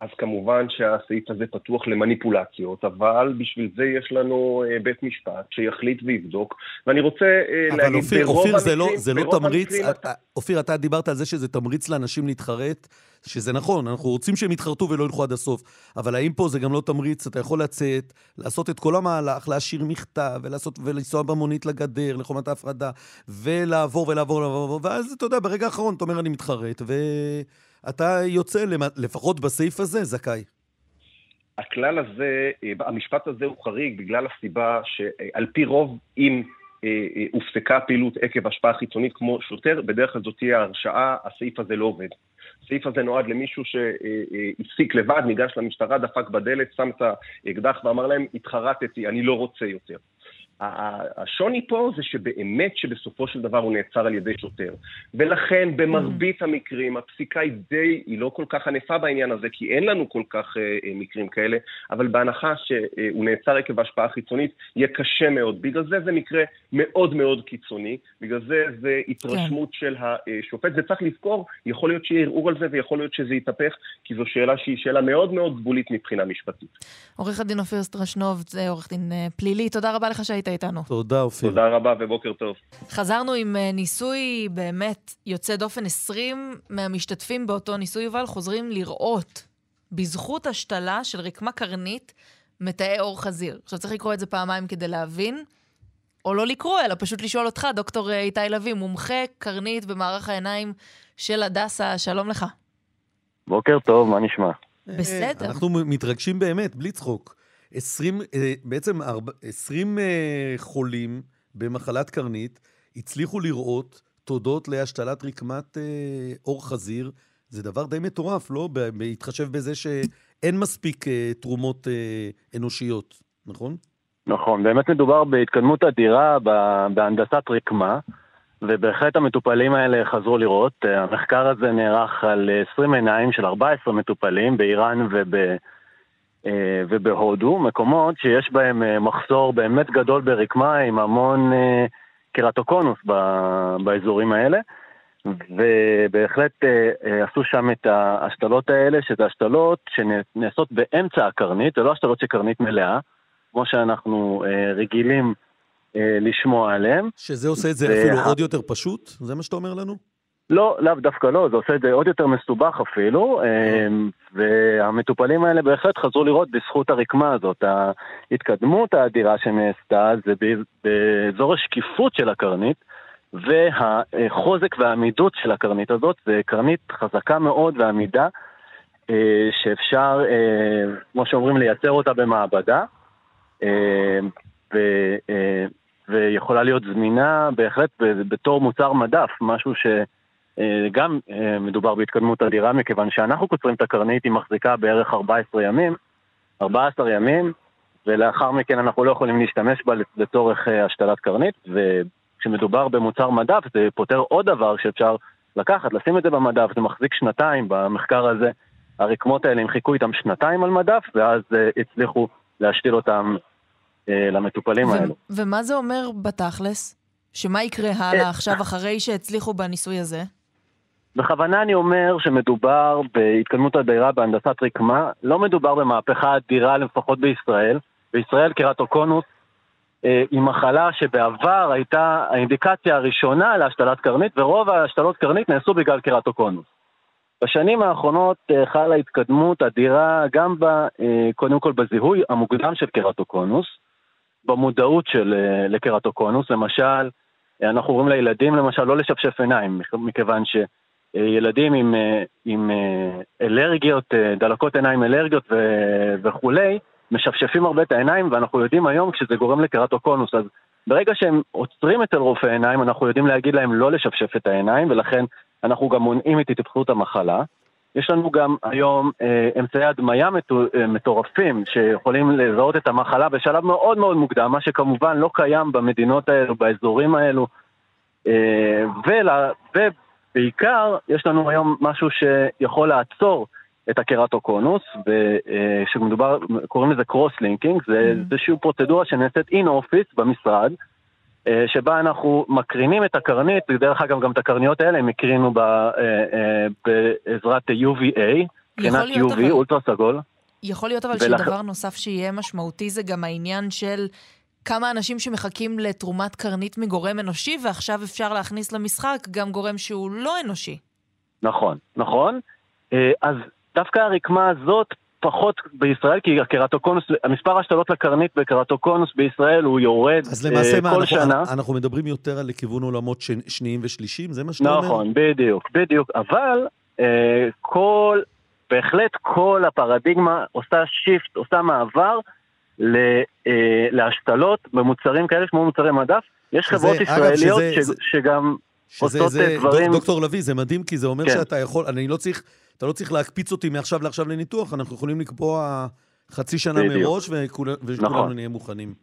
אז כמובן שהסעיף הזה פתוח למניפולציות, אבל בשביל זה יש לנו בית משפט שיחליט ויבדוק, ואני רוצה להגיד אופיר, ברוב אופיר, המקרים... אבל אופיר, זה לא תמריץ, את, אופיר, אתה דיברת על זה שזה תמריץ לאנשים להתחרט, שזה נכון, אנחנו רוצים שהם יתחרטו ולא ילכו עד הסוף, אבל האם פה זה גם לא תמריץ, אתה יכול לצאת, לעשות את כל המהלך, להשאיר מכתב, ולעשות, ולסוע במונית לגדר, לחומת ההפרדה, ולעבור ולעבור ולעבור, ואז אתה יודע, ברגע האחרון, אתה אומר, אני מתחרט, ו... אתה יוצא, לפחות בסעיף הזה, זכאי. הכלל הזה, המשפט הזה הוא חריג בגלל הסיבה שעל פי רוב, אם הופסקה פעילות עקב השפעה חיצונית כמו שוטר, בדרך כלל זאת תהיה הרשעה, הסעיף הזה לא עובד. הסעיף הזה נועד למישהו שהפסיק לבד, ניגש למשטרה, דפק בדלת, שם את האקדח ואמר להם, התחרטתי, אני לא רוצה יותר. השוני פה זה שבאמת שבסופו של דבר הוא נעצר על ידי שוטר. ולכן במרבית המקרים, הפסיקה היא די, היא לא כל כך ענפה בעניין הזה, כי אין לנו כל כך אה, מקרים כאלה, אבל בהנחה שהוא נעצר עקב השפעה חיצונית, יהיה קשה מאוד. בגלל זה זה מקרה מאוד מאוד קיצוני, בגלל זה זה התרשמות כן. של השופט. זה צריך לזכור, יכול להיות שיהיה ערעור על זה, ויכול להיות שזה יתהפך, כי זו שאלה שהיא שאלה מאוד מאוד גבולית מבחינה משפטית. עורך הדין אופיר סטרשנוב, עורך דין פלילי, תודה רבה לך שהיית איתנו. תודה אופיר. תודה רבה ובוקר טוב. חזרנו עם ניסוי באמת יוצא דופן. עשרים מהמשתתפים באותו ניסוי יובל חוזרים לראות בזכות השתלה של רקמה קרנית מתאי אור חזיר. עכשיו צריך לקרוא את זה פעמיים כדי להבין, או לא לקרוא, אלא פשוט לשאול אותך, דוקטור איתי לוי, מומחה קרנית במערך העיניים של הדסה. שלום לך. בוקר טוב, מה נשמע? בסדר. אנחנו מתרגשים באמת, בלי צחוק. עשרים, בעצם עשרים חולים במחלת קרנית הצליחו לראות תודות להשתלת רקמת אור חזיר. זה דבר די מטורף, לא? בהתחשב בזה שאין מספיק תרומות אנושיות, נכון? נכון, באמת מדובר בהתקדמות אדירה בהנדסת רקמה, ובהחלט המטופלים האלה חזרו לראות. המחקר הזה נערך על עשרים עיניים של ארבעה עשר מטופלים באיראן וב... ובהודו, מקומות שיש בהם מחסור באמת גדול ברקמה עם המון קרטוקונוס באזורים האלה, ובהחלט עשו שם את ההשתלות האלה, שזה השתלות שנעשות באמצע הקרנית, ולא השתלות שקרנית מלאה, כמו שאנחנו רגילים לשמוע עליהם. שזה עושה את זה ו... אפילו עוד יותר פשוט? זה מה שאתה אומר לנו? לא, לאו דווקא לא, זה עושה את זה עוד יותר מסובך אפילו, והמטופלים האלה בהחלט חזרו לראות בזכות הרקמה הזאת. ההתקדמות האדירה שנעשתה זה באזור השקיפות של הקרנית, והחוזק והעמידות של הקרנית הזאת, זה קרנית חזקה מאוד ועמידה, שאפשר, כמו שאומרים, לייצר אותה במעבדה, ו... ויכולה להיות זמינה בהחלט בתור מוצר מדף, משהו שגם מדובר בהתקדמות אדירה, מכיוון שאנחנו קוצרים את הקרנית, היא מחזיקה בערך ארבע עשרה ימים, ולאחר מכן אנחנו לא יכולים להשתמש בה לצורך השתלת קרנית, וכשמדובר במוצר מדף, זה פותר עוד דבר שאפשר לקחת, לשים את זה במדף, זה מחזיק שנתיים במחקר הזה, הרקמות האלה, הם חיכו איתם שנתיים על מדף, ואז הצליחו להשתיל אותם למטופלים האלו. ומה זה אומר בתכלס? שמה יקרה הלאה עכשיו אחרי שהצליחו בניסוי הזה? בכוונה אני אומר שמדובר בהתקדמות אדירה בהנדסת רקמה, לא מדובר במהפכה אדירה לפחות בישראל. בישראל קרטוקונוס היא מחלה שבעבר הייתה האינדיקציה הראשונה להשתלת קרנית, ורוב ההשתלות קרנית נעשו בגלל קרטוקונוס. בשנים האחרונות חלה התקדמות אדירה גם קודם כל בזיהוי המוקדם של קרטוקונוס, במודעות של לקרטוקונוס. למשל, אנחנו רואים לילדים, למשל, לא לשפשף עיניים, מכיוון שילדים עם, עם אלרגיות, דלקות עיניים אלרגיות וכו', משפשפים הרבה את העיניים, ואנחנו יודעים היום כשזה גורם לקרטוקונוס. אז ברגע שהם עוצרים אצל רופא עיניים, אנחנו יודעים להגיד להם לא לשפשף את העיניים, ולכן אנחנו גם מונעים את התפתחות המחלה. יש לנו גם היום אמצעי הדמיה מטורפים שיכולים לזהות את המחלה בשלב מאוד מאוד מוקדם, מה שכמובן לא קיים במדינות האלו, באזורים האלו, ובעיקר יש לנו היום משהו שיכול לעצור את הקרטוקונוס, שמדובר, קוראים לזה קרוס-לינקינג, זה איזושהי פרוצדורה שנעשית אין-אופיס במשרד, שבה אנחנו מקרינים את הקרנית, דרך אגב גם את הקרניות האלה הם הקרינו בעזרת יו וי איי, קרינת יו וי, אולטרה סגול. יכול להיות אבל שדבר נוסף שיהיה משמעותי זה גם העניין של כמה אנשים שמחכים לתרומת קרנית מגורם אנושי, ועכשיו אפשר להכניס למשחק גם גורם שהוא לא אנושי. נכון, נכון. אז דווקא הרקמה הזאת פחות בישראל, כי הקרטוקונוס, המספר השתלות לקרנית בקרטוקונוס בישראל הוא יורד כל שנה. אז למעשה מה, אנחנו, אנחנו מדברים יותר על לכיוון עולמות שניים ושלישים, זה מה שאתה אומר? נכון, בדיוק, בדיוק. אבל כל, בהחלט כל הפרדיגמה עושה שיפט, עושה מעבר להשתלות במוצרים כאלה, כמו מוצרי מדף. יש חברות ישראליות שגם עושות דברים... דוקטור לוי, זה מדהים, כי זה אומר שאתה יכול, אני לא צריך... אתה לא צריך להקפיץ אותי מעכשיו לעכשיו לניתוח, אנחנו יכולים לקבוע חצי שנה מראש, וכולנו נהיה מוכנים.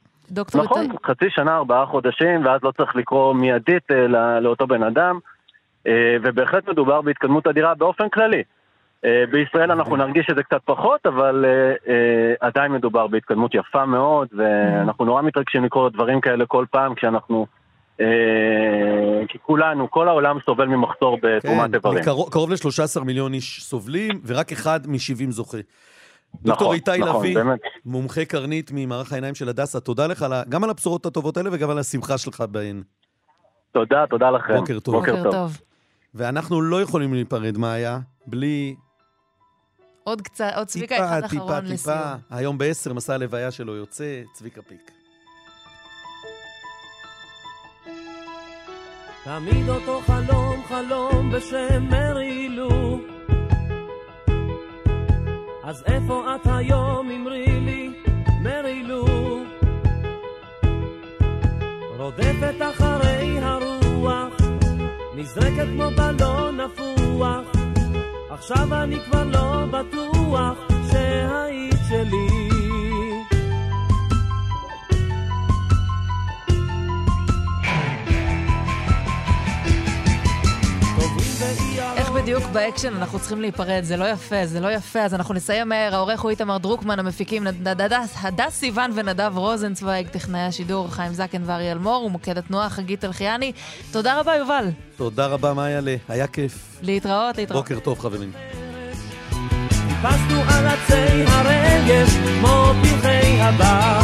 נכון, חצי שנה, ארבעה חודשים, ואז לא צריך לקרוא מיידית לאותו בן אדם, ובהחלט מדובר בהתקדמות אדירה באופן כללי. בישראל אנחנו נרגיש את זה קצת פחות, אבל עדיין מדובר בהתקדמות יפה מאוד, ואנחנו נורא מתרגשים לקרוא דברים כאלה כל פעם, כשאנחנו... כי כולנו, כל העולם סובל ממחסור בתרומת איברים. קרוב ל-שלושה עשר מיליון איש סובלים, ורק אחד מ-שבעים זוכה. דוקטור איתי לוי, מומחה קרנית ממערך העיניים של הדסה, תודה לך גם על הבשורות הטובות האלה וגם על השמחה שלך בהן. תודה, תודה לכם. בוקר טוב. בוקר טוב. ואנחנו לא יכולים להיפרד, מה היה? בלי... עוד קצת, עוד צביקה אחד אחרון לסיום. היום בעשר מסע הלוויה שלו יוצא, צביקה פיק. תמיד אותו חלום, חלום בשם מרילו. אז איפה את היום, אמרי לי, מרילו? רודפת אחרי הרוח, נזרקת כמו בלון הפוח. עכשיו אני כבר לא בטוח שהיית שלי. בדיוק באקשן, אנחנו צריכים להיפרד, זה לא יפה, זה לא יפה, אז אנחנו נסיים מהר, העורך הוא איתמר דרוקמן, המפיקים הדס סיוון ונדב רוזנצוויג, טכנאי השידור חיים זקן ואריאל מור, ומוקד התנועה חגית אלחייני. תודה רבה יובל. תודה רבה מאיה, היה כיף. להתראות, להתראות. בוקר טוב חברים. טיפסנו על עצי הרגש, כמו פרחי הבר.